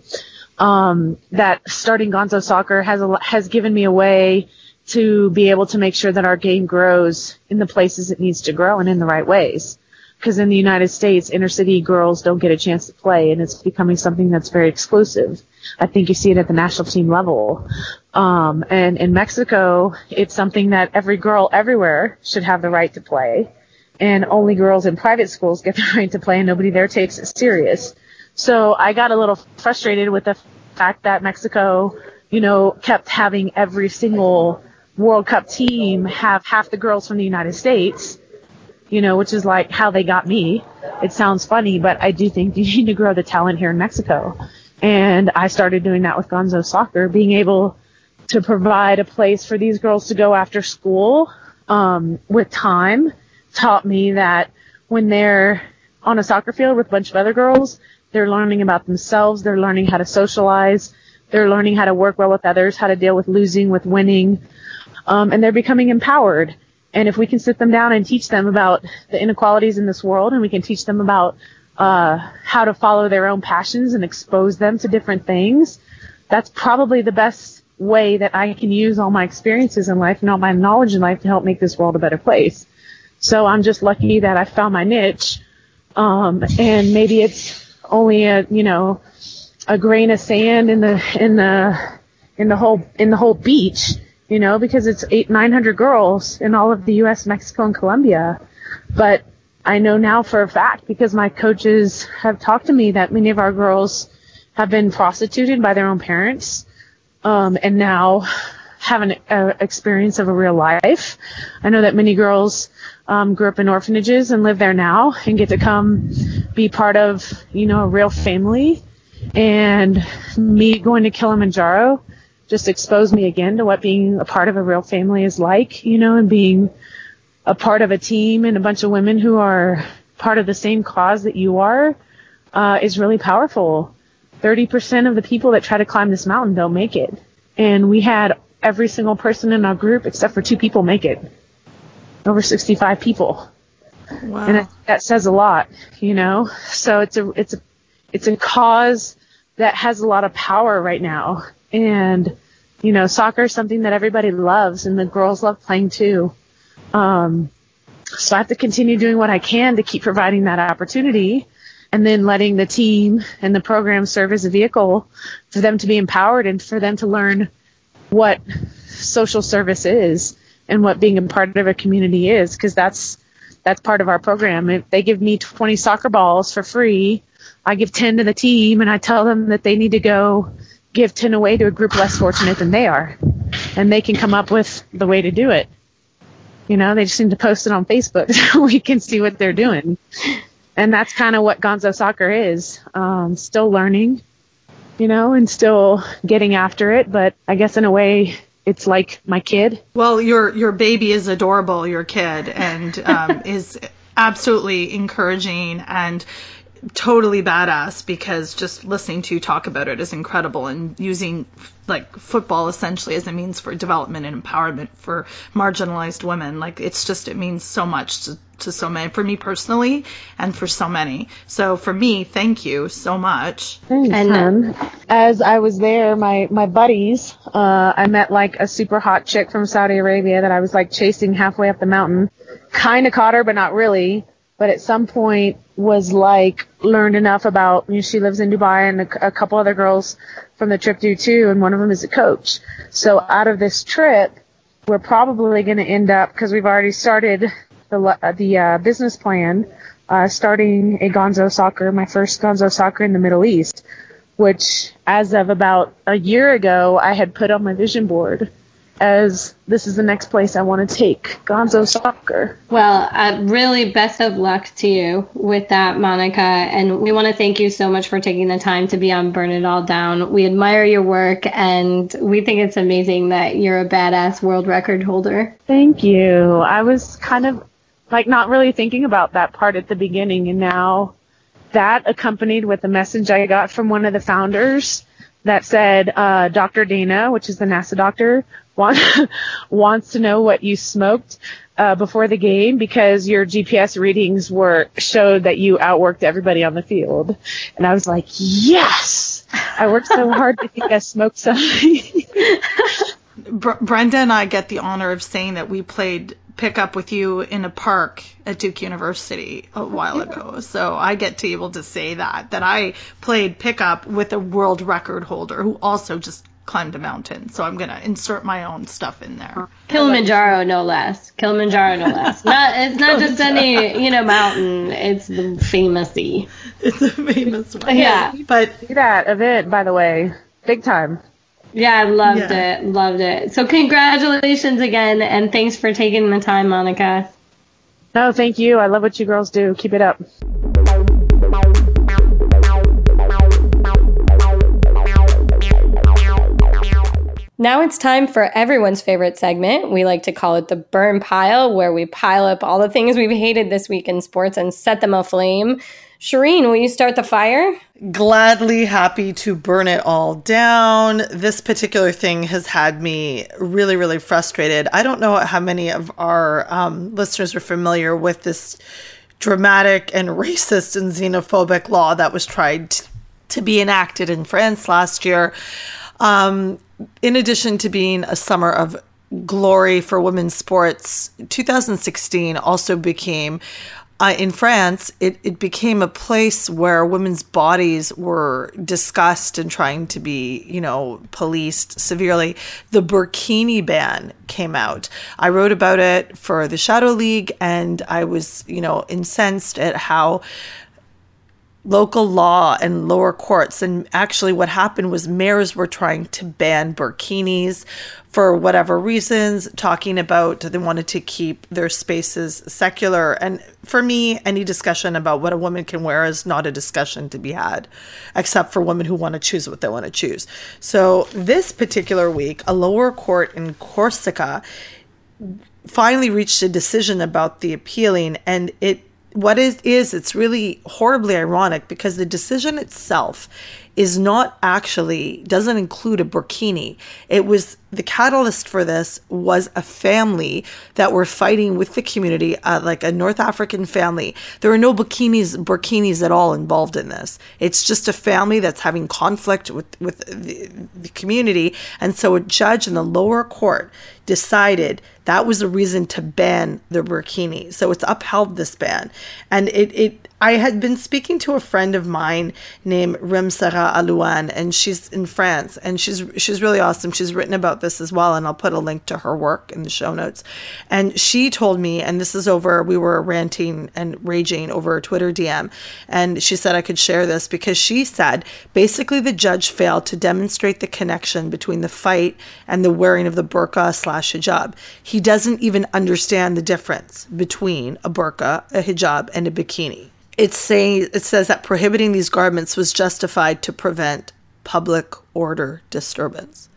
um, that starting Gonzo Soccer has a, has given me a way to be able to make sure that our game grows in the places it needs to grow and in the right ways. Because in the United States, inner city girls don't get a chance to play, and it's becoming something that's very exclusive. I think you see it at the national team level. Um, and in Mexico, it's something that every girl everywhere should have the right to play, and only girls in private schools get the right to play, and nobody there takes it serious. So I got a little frustrated with the fact that Mexico, you know, kept having every single World Cup team have half the girls from the United States, you know, which is like how they got me. It sounds funny, but I do think you need to grow the talent here in Mexico. And I started doing that with Gonzo Soccer, being able to provide a place for these girls to go after school um, with time, taught me that when they're on a soccer field with a bunch of other girls, they're learning about themselves, they're learning how to socialize, they're learning how to work well with others, how to deal with losing, with winning, Um, and they're becoming empowered. And if we can sit them down and teach them about the inequalities in this world, and we can teach them about uh, how to follow their own passions and expose them to different things, that's probably the best way that I can use all my experiences in life and all my knowledge in life to help make this world a better place. So I'm just lucky that I found my niche. Um, and maybe it's only a, you know, a grain of sand in the in the in the whole in the whole beach, you know, because it's eight nine hundred girls in all of the U S, Mexico, and Colombia. But I know now for a fact, because my coaches have talked to me, that many of our girls have been prostituted by their own parents, um, and now have an uh, experience of a real life. I know that many girls um, grew up in orphanages and live there now and get to come be part of, you know, a real family. And me going to Kilimanjaro just exposed me again to what being a part of a real family is like, you know, and being a part of a team and a bunch of women who are part of the same cause that you are, uh, is really powerful. thirty percent of the people that try to climb this mountain don't make it. And we had every single person in our group except for two people make it. Over sixty-five people. Wow. And that, that says a lot, you know? So it's a, it's a, it's a cause that has a lot of power right now. And, you know, soccer is something that everybody loves, and the girls love playing too. Um, so I have to continue doing what I can to keep providing that opportunity, and then letting the team and the program serve as a vehicle for them to be empowered and for them to learn what social service is and what being a part of a community is, because that's that's part of our program. If they give me twenty soccer balls for free, I give ten to the team, and I tell them that they need to go give ten away to a group less fortunate than they are, and they can come up with the way to do it. You know, they just need to post it on Facebook so we can see what they're doing. And that's kind of what Gonzo Soccer is. Um, still learning, you know, and still getting after it. But I guess in a way, it's like my kid. Well, your your baby is adorable, your kid, and um, is absolutely encouraging and totally badass, because just listening to you talk about it is incredible, and using like football essentially as a means for development and empowerment for marginalized women. Like, it's just, it means so much to, to so many, for me personally and for so many. So for me, thank you so much. Thanks, and um, as I was there, my, my buddies, uh, I met like a super hot chick from Saudi Arabia that I was like chasing halfway up the mountain. Kind of caught her, but not really. But at some point was like learned enough about, you know, she lives in Dubai, and a, a couple other girls from the trip do too. And one of them is a coach. So out of this trip, we're probably going to end up, because we've already started the, the uh, business plan, uh, starting a Gonzo Soccer, my first Gonzo Soccer in the Middle East, which as of about a year ago, I had put on my vision board as this is the next place I want to take Gonzo Soccer. Well, uh, really best of luck to you with that, Monica. And we want to thank you so much for taking the time to be on Burn It All Down. We admire your work, and we think it's amazing that you're a badass world record holder. Thank you. I was kind of like not really thinking about that part at the beginning. And now that, accompanied with the message I got from one of the founders that said, uh, Doctor Dana, which is the NASA doctor, want, wants to know what you smoked uh, before the game, because your G P S readings were showed that you outworked everybody on the field. And I was like, yes, I worked so hard to think I smoked something. Bre- Brenda and I get the honor of saying that we played pick up with you in a park at Duke University a while ago. So I get to be able to say that, that I played pickup with a world record holder who also just climbed a mountain. So I'm going to insert my own stuff in there. Kilimanjaro, no less. Kilimanjaro, no less. Not, it's not just any, you know, mountain. It's the famous-y. It's a famous one. Yeah. But see that event, by the way, big time. Yeah, I loved yeah. it. Loved it. So congratulations again, and thanks for taking the time, Monica. No, thank you. I love what you girls do. Keep it up. Now it's time for everyone's favorite segment. We like to call it the burn pile, where we pile up all the things we've hated this week in sports and set them aflame. Shireen, will you start the fire? Gladly, happy to burn it all down. This particular thing has had me really, really frustrated. I don't know how many of our um, listeners are familiar with this dramatic and racist and xenophobic law that was tried t- to be enacted in France last year. Um, in addition to being a summer of glory for women's sports, two thousand sixteen also became uh, in France, it, it became a place where women's bodies were discussed and trying to be, you know, policed severely. The burkini ban came out. I wrote about it for the Shadow League, and I was, you know, incensed at how local law and lower courts, and actually what happened was mayors were trying to ban burkinis for whatever reasons, talking about they wanted to keep their spaces secular. And for me, any discussion about what a woman can wear is not a discussion to be had, except for women who want to choose what they want to choose. So this particular week, a lower court in Corsica finally reached a decision about the appealing, and it What it is, it's really horribly ironic because the decision itself is not actually, doesn't include a burkini. It was, the catalyst for this was a family that were fighting with the community, uh, like a North African family. There are no burkinis, burkinis at all involved in this. It's just a family that's having conflict with, with the, the community. And so a judge in the lower court decided that was a reason to ban the burkini. So it's upheld this ban. And it, it I had been speaking to a friend of mine named Rimsara Alouane, and she's in France, and she's she's really awesome. She's written about this as well, and I'll put a link to her work in the show notes. And she told me, and this is over, we were ranting and raging over a Twitter D M, and she said I could share this because she said, basically the judge failed to demonstrate the connection between the fight and the wearing of the burqa slash hijab. He doesn't even understand the difference between a burqa, a hijab, and a bikini. It's saying, it says that prohibiting these garments was justified to prevent public order disturbance.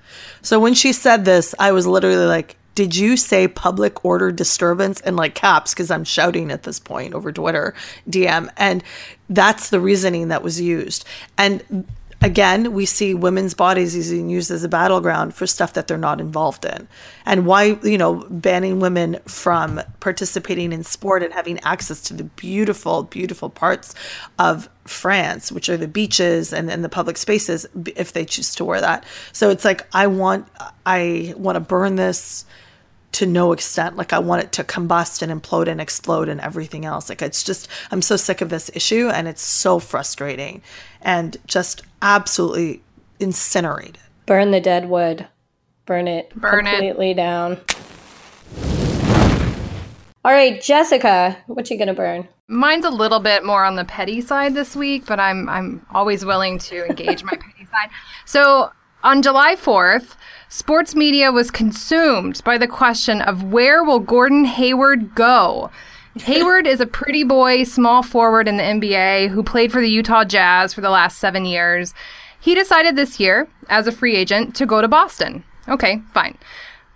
So when she said this, I was literally like, did you say public order disturbance in like caps? Because I'm shouting at this point over Twitter D M. And that's the reasoning that was used. And again, we see women's bodies being used as a battleground for stuff that they're not involved in. And why, you know, banning women from participating in sport and having access to the beautiful, beautiful parts of France, which are the beaches and, and the public spaces, if they choose to wear that. So it's like, I want, I want to burn this to no extent. Like, I want it to combust and implode and explode and everything else. Like, it's just, I'm so sick of this issue, and it's so frustrating and just absolutely incinerated. Burn the dead wood. Burn it Burn completely it. down. All right, Jessica, what you gonna burn? Mine's a little bit more on the petty side this week, but I'm I'm always willing to engage my petty side. So on July fourth, sports media was consumed by the question of where will Gordon Hayward go? Hayward is a pretty boy, small forward in the N B A who played for the Utah Jazz for the last seven years. He decided this year, as a free agent, to go to Boston. Okay, fine.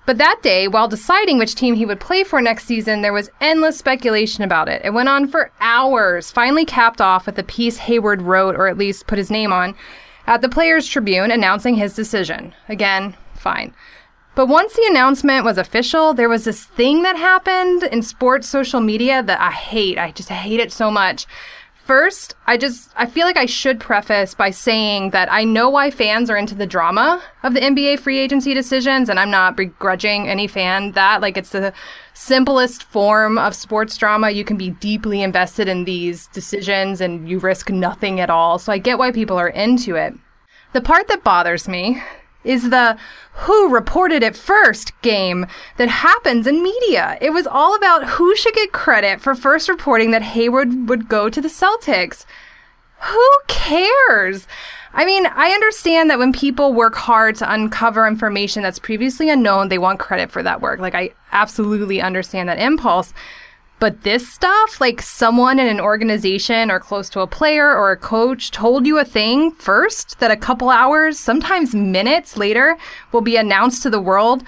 But that day, while deciding which team he would play for next season, there was endless speculation about it. It went on for hours, finally capped off with a piece Hayward wrote, or at least put his name on, at the Players' Tribune, announcing his decision. Again, fine. But once the announcement was official, there was this thing that happened in sports social media that I hate. I just hate it so much. First, I just, I feel like I should preface by saying that I know why fans are into the drama of the N B A free agency decisions, and I'm not begrudging any fan that. Like, it's the simplest form of sports drama. You can be deeply invested in these decisions, and you risk nothing at all. So I get why people are into it. The part that bothers me is the who reported it first game that happens in media. It was all about who should get credit for first reporting that Hayward would go to the Celtics. Who cares? I mean, I understand that when people work hard to uncover information that's previously unknown, they want credit for that work. Like, I absolutely understand that impulse. But this stuff, like someone in an organization or close to a player or a coach told you a thing first that a couple hours, sometimes minutes later, will be announced to the world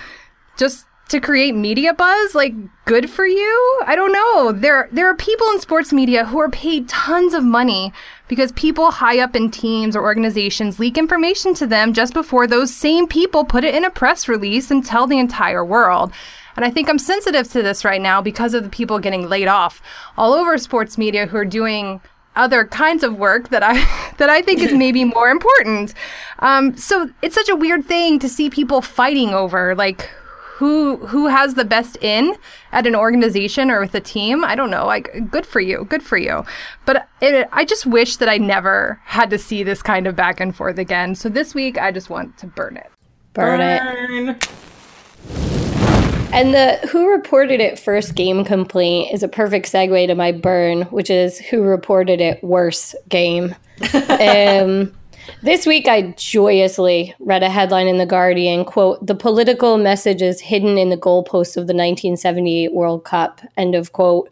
just to create media buzz, like, good for you? I don't know. There, there are people in sports media who are paid tons of money because people high up in teams or organizations leak information to them just before those same people put it in a press release and tell the entire world. And I think I'm sensitive to this right now because of the people getting laid off all over sports media who are doing other kinds of work that I that I think is maybe more important. Um, so it's such a weird thing to see people fighting over, like, who who has the best in at an organization or with a team, I don't know. Like, good for you, good for you. But it, I just wish that I never had to see this kind of back and forth again. So this week, I just want to burn it. Burn, burn. it. And the who reported it first game complaint is a perfect segue to my burn, which is who reported it worse game. um, this week, I joyously read a headline in The Guardian, quote, "The political messages hidden in the goalposts of the nineteen seventy-eight World Cup," end of quote.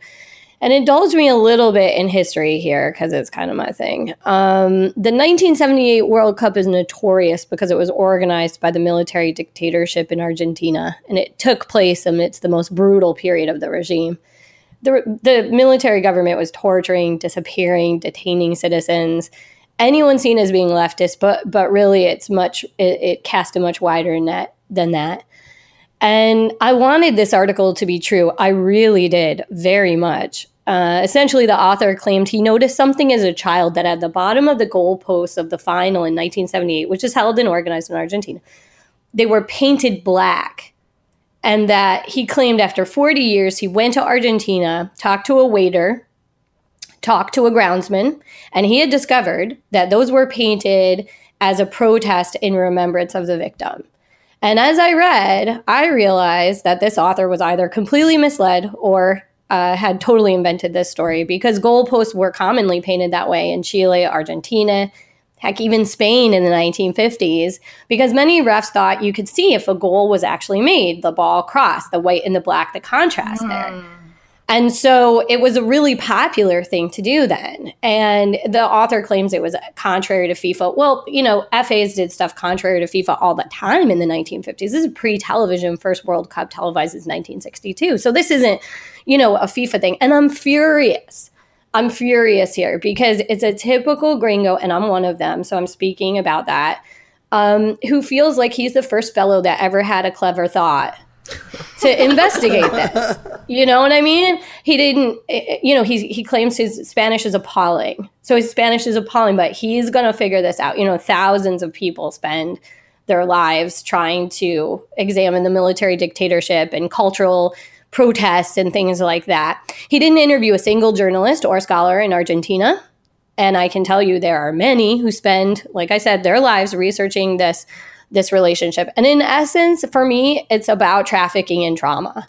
And indulge me a little bit in history here, because it's kind of my thing. Um, the nineteen seventy-eight World Cup is notorious because it was organized by the military dictatorship in Argentina, and it took place amidst the most brutal period of the regime. The, the military government was torturing, disappearing, detaining citizens, anyone seen as being leftist, but but really it's much it, it cast a much wider net than that. And I wanted this article to be true. I really did, very much. Uh, essentially, the author claimed he noticed something as a child that at the bottom of the goalposts of the final in nineteen seventy-eight, which is held and organized in Argentina, they were painted black. And that he claimed after forty years, he went to Argentina, talked to a waiter, talked to a groundsman, and he had discovered that those were painted as a protest in remembrance of the victim. And as I read, I realized that this author was either completely misled or uh, had totally invented this story, because goalposts were commonly painted that way in Chile, Argentina, heck, even Spain in the nineteen fifties, because many refs thought you could see if a goal was actually made, the ball crossed, the white and the black, the contrast mm. there. And so it was a really popular thing to do then. And the author claims it was contrary to FIFA. Well, you know, F As did stuff contrary to FIFA all the time in the nineteen fifties. This is pre-television, first World Cup televised is nineteen sixty-two. So this isn't, you know, a FIFA thing. And I'm furious. I'm furious here because it's a typical gringo, and I'm one of them, so I'm speaking about that, um, who feels like he's the first fellow that ever had a clever thought to investigate this. You know what I mean? He didn't, you know, he, he claims his Spanish is appalling. So his Spanish is appalling, but he's going to figure this out. You know, thousands of people spend their lives trying to examine the military dictatorship and cultural protests and things like that. He didn't interview a single journalist or scholar in Argentina. And I can tell you there are many who spend, like I said, their lives researching this this relationship. And in essence, for me, it's about trafficking in trauma.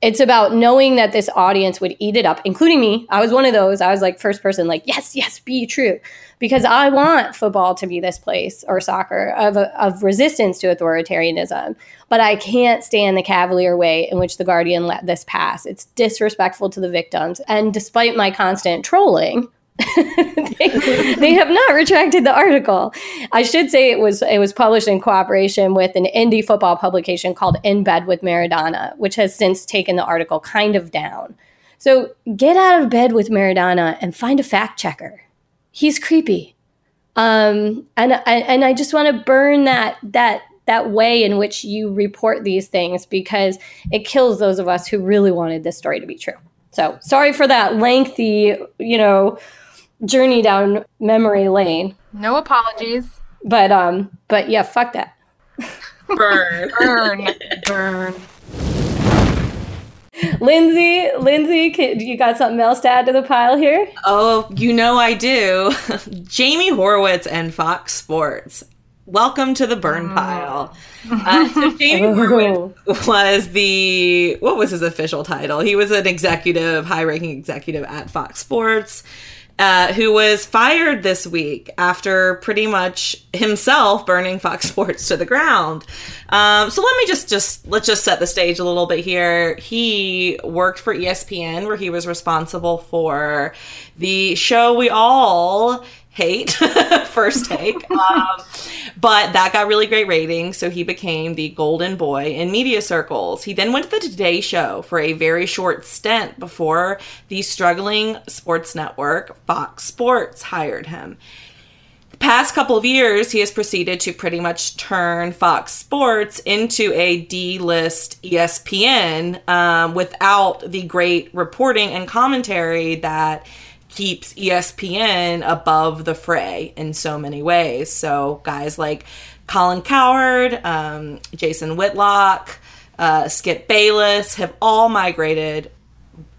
It's about knowing that this audience would eat it up, including me. I was one of those. I was like first person, like, yes, yes, be true. Because I want football to be this place, or soccer, of, of resistance to authoritarianism. But I can't stand the cavalier way in which The Guardian let this pass. It's disrespectful to the victims. And despite my constant trolling, they, they have not retracted the article. I should say it was it was published in cooperation with an indie football publication called In Bed with Maradona, which has since taken the article kind of down. So get out of bed with Maradona and find a fact checker. He's creepy. Um, and, and and I just want to burn that that that way in which you report these things, because it kills those of us who really wanted this story to be true. So sorry for that lengthy, you know, journey down memory lane. No apologies. But um, but yeah, fuck that. Burn. Burn. Burn. Lindsay, Lindsay, can, you got something else to add to the pile here? Oh, you know I do. Jamie Horowitz and Fox Sports. Welcome to the burn pile. Uh, so Jamie Horowitz was the, what was his official title? He was an executive, high-ranking executive at Fox Sports, uh, who was fired this week after pretty much himself burning Fox Sports to the ground. Um, so let me just, just, let's just set the stage a little bit here. He worked for E S P N, where he was responsible for the show we all hate, First Take, um, but that got really great ratings, so he became the golden boy in media circles. He then went to the Today Show for a very short stint before the struggling sports network Fox Sports hired him. The past couple of years, he has proceeded to pretty much turn Fox Sports into a D-list E S P N um, without the great reporting and commentary that keeps E S P N above the fray in so many ways. So guys like Colin Cowherd, um, Jason Whitlock, uh, Skip Bayless have all migrated,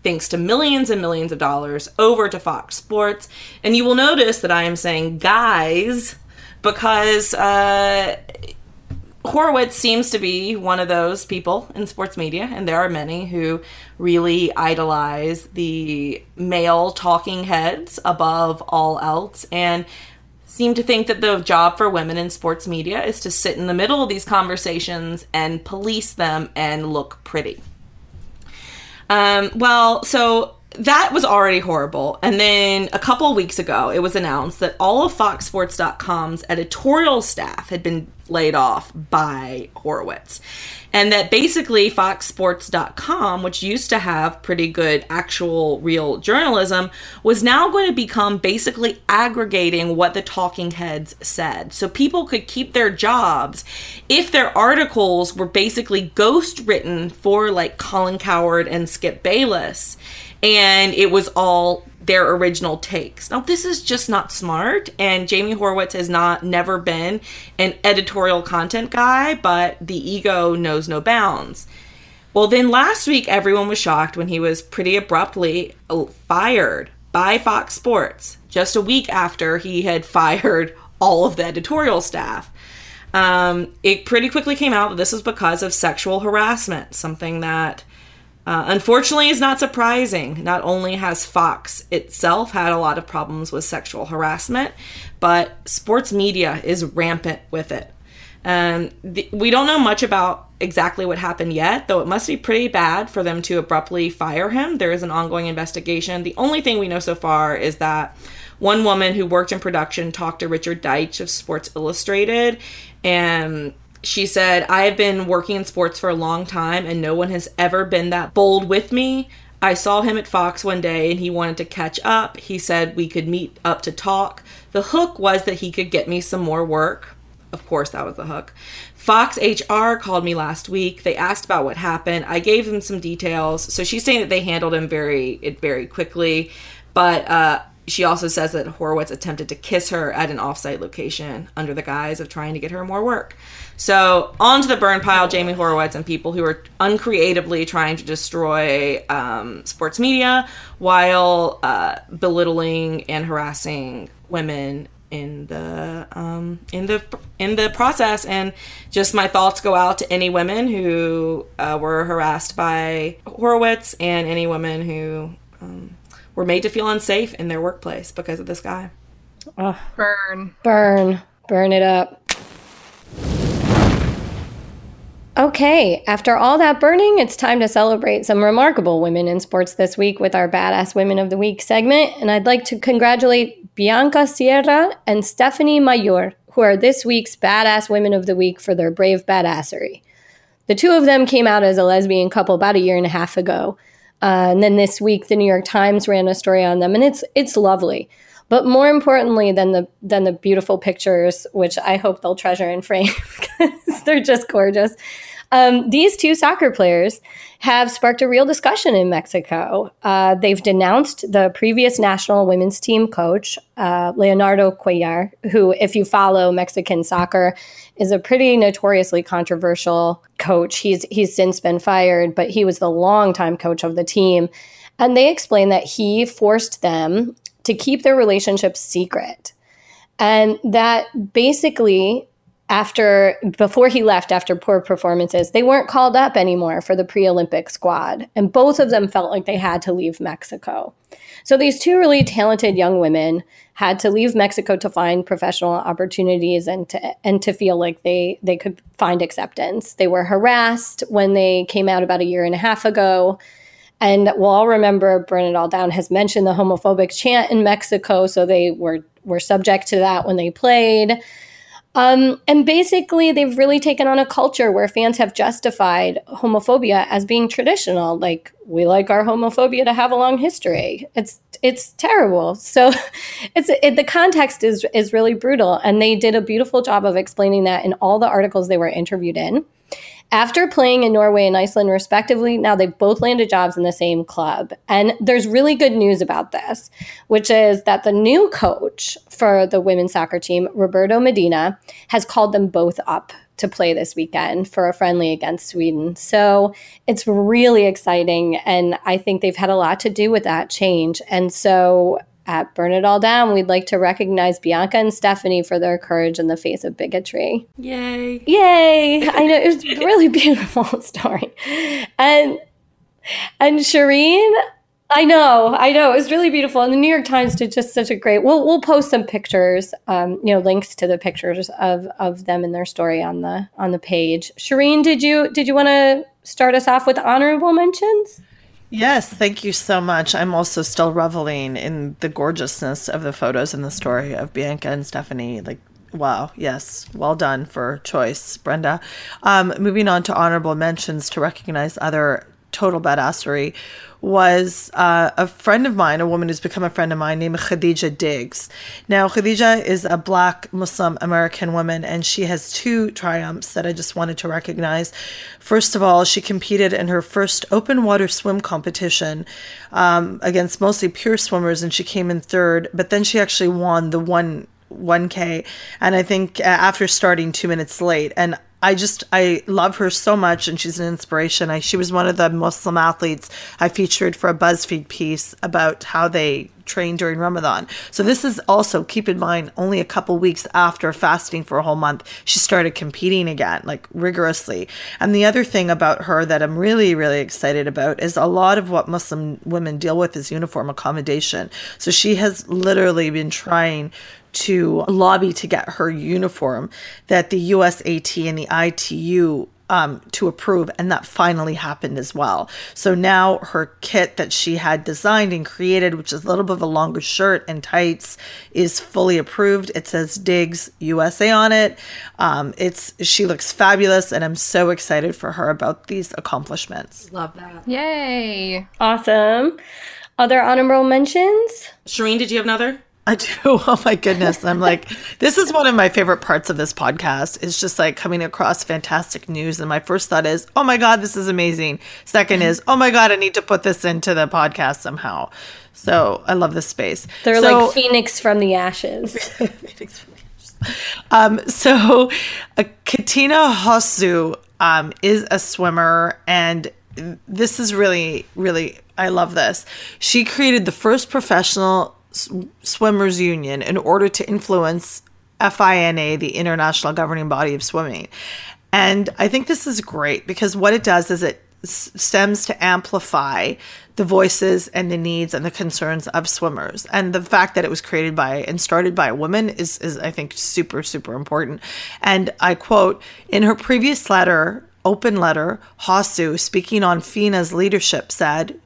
thanks to millions and millions of dollars, over to Fox Sports. And you will notice that I am saying guys because uh, Horowitz seems to be one of those people in sports media, and there are many who really idolize the male talking heads above all else, and seem to think that the job for women in sports media is to sit in the middle of these conversations and police them and look pretty. Um, well, so that was already horrible. And then a couple of weeks ago, it was announced that all of Fox Sports dot com's editorial staff had been laid off by Horowitz. And that basically Fox Sports dot com, which used to have pretty good actual real journalism, was now going to become basically aggregating what the talking heads said. So people could keep their jobs if their articles were basically ghost written for like Colin Cowherd and Skip Bayless. And it was all their original takes. Now, this is just not smart, and Jamie Horowitz has not never been an editorial content guy, but the ego knows no bounds. Well, then last week, everyone was shocked when he was pretty abruptly fired by Fox Sports, just a week after he had fired all of the editorial staff. Um, it pretty quickly came out that this was because of sexual harassment, something that Uh, unfortunately, is not surprising. Not only has Fox itself had a lot of problems with sexual harassment, but sports media is rampant with it. Um, the, we don't know much about exactly what happened yet, though it must be pretty bad for them to abruptly fire him. There is an ongoing investigation. The only thing we know so far is that one woman who worked in production talked to Richard Deitch of Sports Illustrated, and she said, "I have been working in sports for a long time, and no one has ever been that bold with me. I saw him at Fox one day, and he wanted to catch up. He said we could meet up to talk. The hook was that he could get me some more work." Of course, that was the hook. "Fox H R called me last week. They asked about what happened. I gave them some details." So she's saying that they handled him very, it very quickly. But uh, she also says that Horowitz attempted to kiss her at an offsite location under the guise of trying to get her more work. So onto the burn pile, Jamie Horowitz and people who are uncreatively trying to destroy um, sports media while uh, belittling and harassing women in the um, in the in the process. And just my thoughts go out to any women who uh, were harassed by Horowitz and any women who um, were made to feel unsafe in their workplace because of this guy. Oh. Burn, burn, burn it up. Okay, after all that burning, it's time to celebrate some remarkable women in sports this week with our Badass Women of the Week segment. And I'd like to congratulate Bianca Sierra and Stephanie Mayor, who are this week's Badass Women of the Week for their brave badassery. The two of them came out as a lesbian couple about a year and a half ago. Uh, and then this week, the New York Times ran a story on them, and it's it's lovely. But more importantly than the than the beautiful pictures, which I hope they'll treasure and frame because they're just gorgeous, Um, these two soccer players have sparked a real discussion in Mexico. Uh, they've denounced the previous national women's team coach, uh, Leonardo Cuellar, who, if you follow Mexican soccer, is a pretty notoriously controversial coach. He's he's since been fired, but he was the longtime coach of the team. And they explained that he forced them to keep their relationship secret. And that basically, after before he left, after poor performances, they weren't called up anymore for the pre-Olympic squad. And both of them felt like they had to leave Mexico. So these two really talented young women had to leave Mexico to find professional opportunities and to and to feel like they, they could find acceptance. They were harassed when they came out about a year and a half ago. And we'll all remember Burn It All Down has mentioned the homophobic chant in Mexico, so they were, were subject to that when they played. Um, and basically, they've really taken on a culture where fans have justified homophobia as being traditional. Like, we like our homophobia to have a long history. It's it's terrible. So it's it, the context is is really brutal. And they did a beautiful job of explaining that in all the articles they were interviewed in. After playing in Norway and Iceland, respectively, now they've both landed jobs in the same club. And there's really good news about this, which is that the new coach for the women's soccer team, Roberto Medina, has called them both up to play this weekend for a friendly against Sweden. So it's really exciting. And I think they've had a lot to do with that change. And so at Burn It All Down, we'd like to recognize Bianca and Stephanie for their courage in the face of bigotry. Yay. Yay. I know, it was a really beautiful story. And and Shireen, I know, I know, it was really beautiful. And the New York Times did just such a great, we'll we'll post some pictures, um, you know, links to the pictures of of them and their story on the on the page. Shireen, did you did you want to start us off with honorable mentions? Yes, thank you so much. I'm also still reveling in the gorgeousness of the photos and the story of Bianca and Stephanie. Like, wow, yes, well done for choice, Brenda. Um, moving on to honorable mentions to recognize other total badassery was uh, a friend of mine, a woman who's become a friend of mine named Khadija Diggs. Now, Khadija is a Black Muslim American woman, and she has two triumphs that I just wanted to recognize. First of all, she competed in her first open water swim competition um, against mostly pure swimmers, and she came in third, but then she actually won the one, 1K, and I think uh, after starting two minutes late. And I just, I love her so much, and she's an inspiration. I, she was one of the Muslim athletes I featured for a BuzzFeed piece about how they train during Ramadan. So this is also, keep in mind, only a couple weeks after fasting for a whole month, she started competing again, like rigorously. And the other thing about her that I'm really, really excited about is a lot of what Muslim women deal with is uniform accommodation. So she has literally been trying to lobby to get her uniform that the U S A T and the I T U um, to approve, and that finally happened as well. So now her kit that she had designed and created, which is a little bit of a longer shirt and tights, is fully approved. It says Diggs U S A on it. Um, it's she looks fabulous, and I'm so excited for her about these accomplishments. Love that. Yay. Awesome. Other honorable mentions? Shireen, did you have another? I do. Oh, my goodness. I'm like, this is one of my favorite parts of this podcast. It's just like coming across fantastic news. And my first thought is, oh, my God, this is amazing. Second is, oh, my God, I need to put this into the podcast somehow. So I love this space. They're so, like Phoenix from the ashes. Phoenix from the ashes. Um, so uh, Katina Hosu um, is a swimmer, and this is really, really, I love this. She created the first professional Swimmers Union in order to influence FINA, the international governing body of swimming. And I think this is great because what it does is it stems to amplify the voices and the needs and the concerns of swimmers. And the fact that it was created by and started by a woman is, is I think, super, super important. And I quote, in her previous letter, open letter, Hosu, speaking on FINA's leadership, said,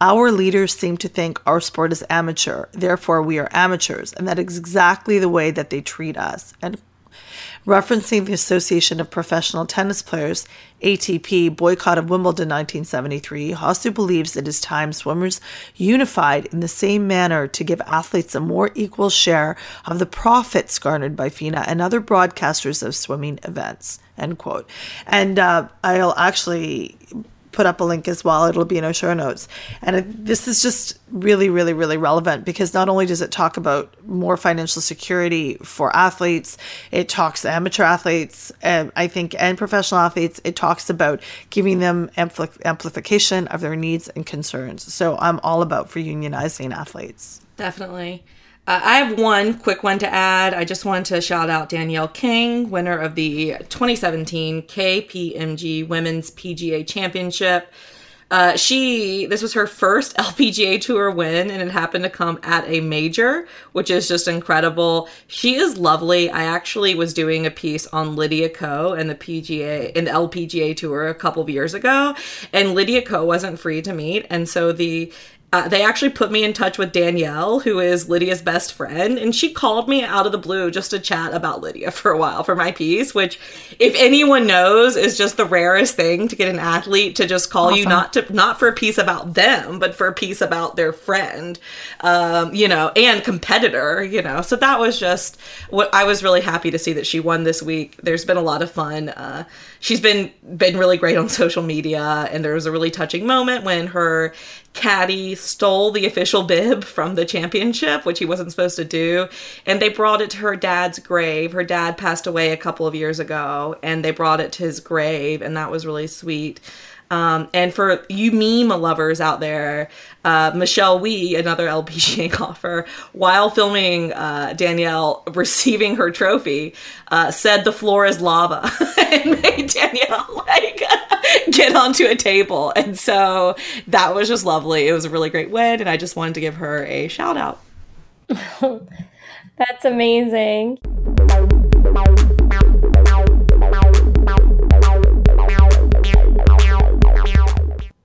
our leaders seem to think our sport is amateur, therefore we are amateurs, and that is exactly the way that they treat us. And referencing the Association of Professional Tennis Players, A T P, boycott of Wimbledon nineteen seventy-three, Hosu believes it is time swimmers unified in the same manner to give athletes a more equal share of the profits garnered by FINA and other broadcasters of swimming events, end quote. And uh, I'll actually put up a link as well. It'll be in our show notes. And it, this is just really, really, really relevant because not only does it talk about more financial security for athletes, it talks to amateur athletes, and I think, and professional athletes. It talks about giving them ampli- amplification of their needs and concerns. So I'm all about for unionizing athletes. Definitely. Uh, I have one quick one to add. I just wanted to shout out Danielle King, winner of the twenty seventeen K P M G Women's P G A Championship. Uh, she, this was her first L P G A Tour win, and it happened to come at a major, which is just incredible. She is lovely. I actually was doing a piece on Lydia Ko and the P G A and the L P G A Tour a couple of years ago, and Lydia Ko wasn't free to meet, and so the Uh, they actually put me in touch with Danielle, who is Lydia's best friend, and she called me out of the blue just to chat about Lydia for a while for my piece, which, if anyone knows, is just the rarest thing to get an athlete to just call awesome. you, not to not for a piece about them, but for a piece about their friend, um, you know, and competitor, you know. So that was just what I was really happy to see that she won this week. There's been a lot of fun. Uh, she's been been really great on social media, and there was a really touching moment when her caddy stole the official bib from the championship, which he wasn't supposed to do, and they brought it to her dad's grave. Her dad passed away a couple of years ago, and they brought it to his grave, and that was really sweet. Um, and for you meme lovers out there, uh, Michelle Wee, another L P G A golfer, while filming uh, Danielle receiving her trophy, uh, said the floor is lava and made Danielle like get onto a table. And so that was just lovely. It was a really great win, and I just wanted to give her a shout out. That's amazing.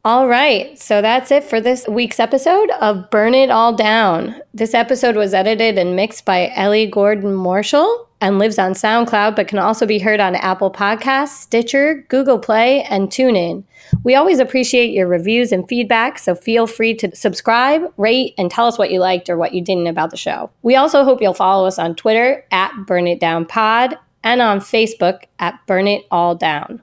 All right, so that's it for this week's episode of Burn It All Down. This episode was edited and mixed by Ellie Gordon Marshall and lives on SoundCloud, but can also be heard on Apple Podcasts, Stitcher, Google Play, and TuneIn. We always appreciate your reviews and feedback, so feel free to subscribe, rate, and tell us what you liked or what you didn't about the show. We also hope you'll follow us on Twitter at Burn It Down Pod and on Facebook at Burn It All Down.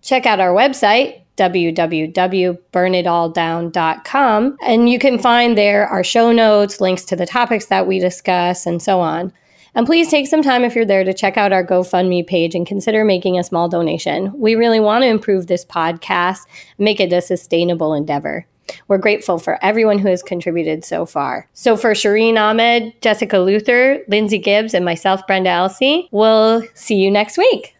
Check out our website, w w w dot burn it all down dot com, and you can find there our show notes, links to the topics that we discuss, and so on. And please take some time if you're there to check out our GoFundMe page and consider making a small donation. We really want to improve this podcast, make it a sustainable endeavor. We're grateful for everyone who has contributed so far. So for Shireen Ahmed, Jessica Luther, Lindsay Gibbs, and myself, Brenda Elsey, we'll see you next week.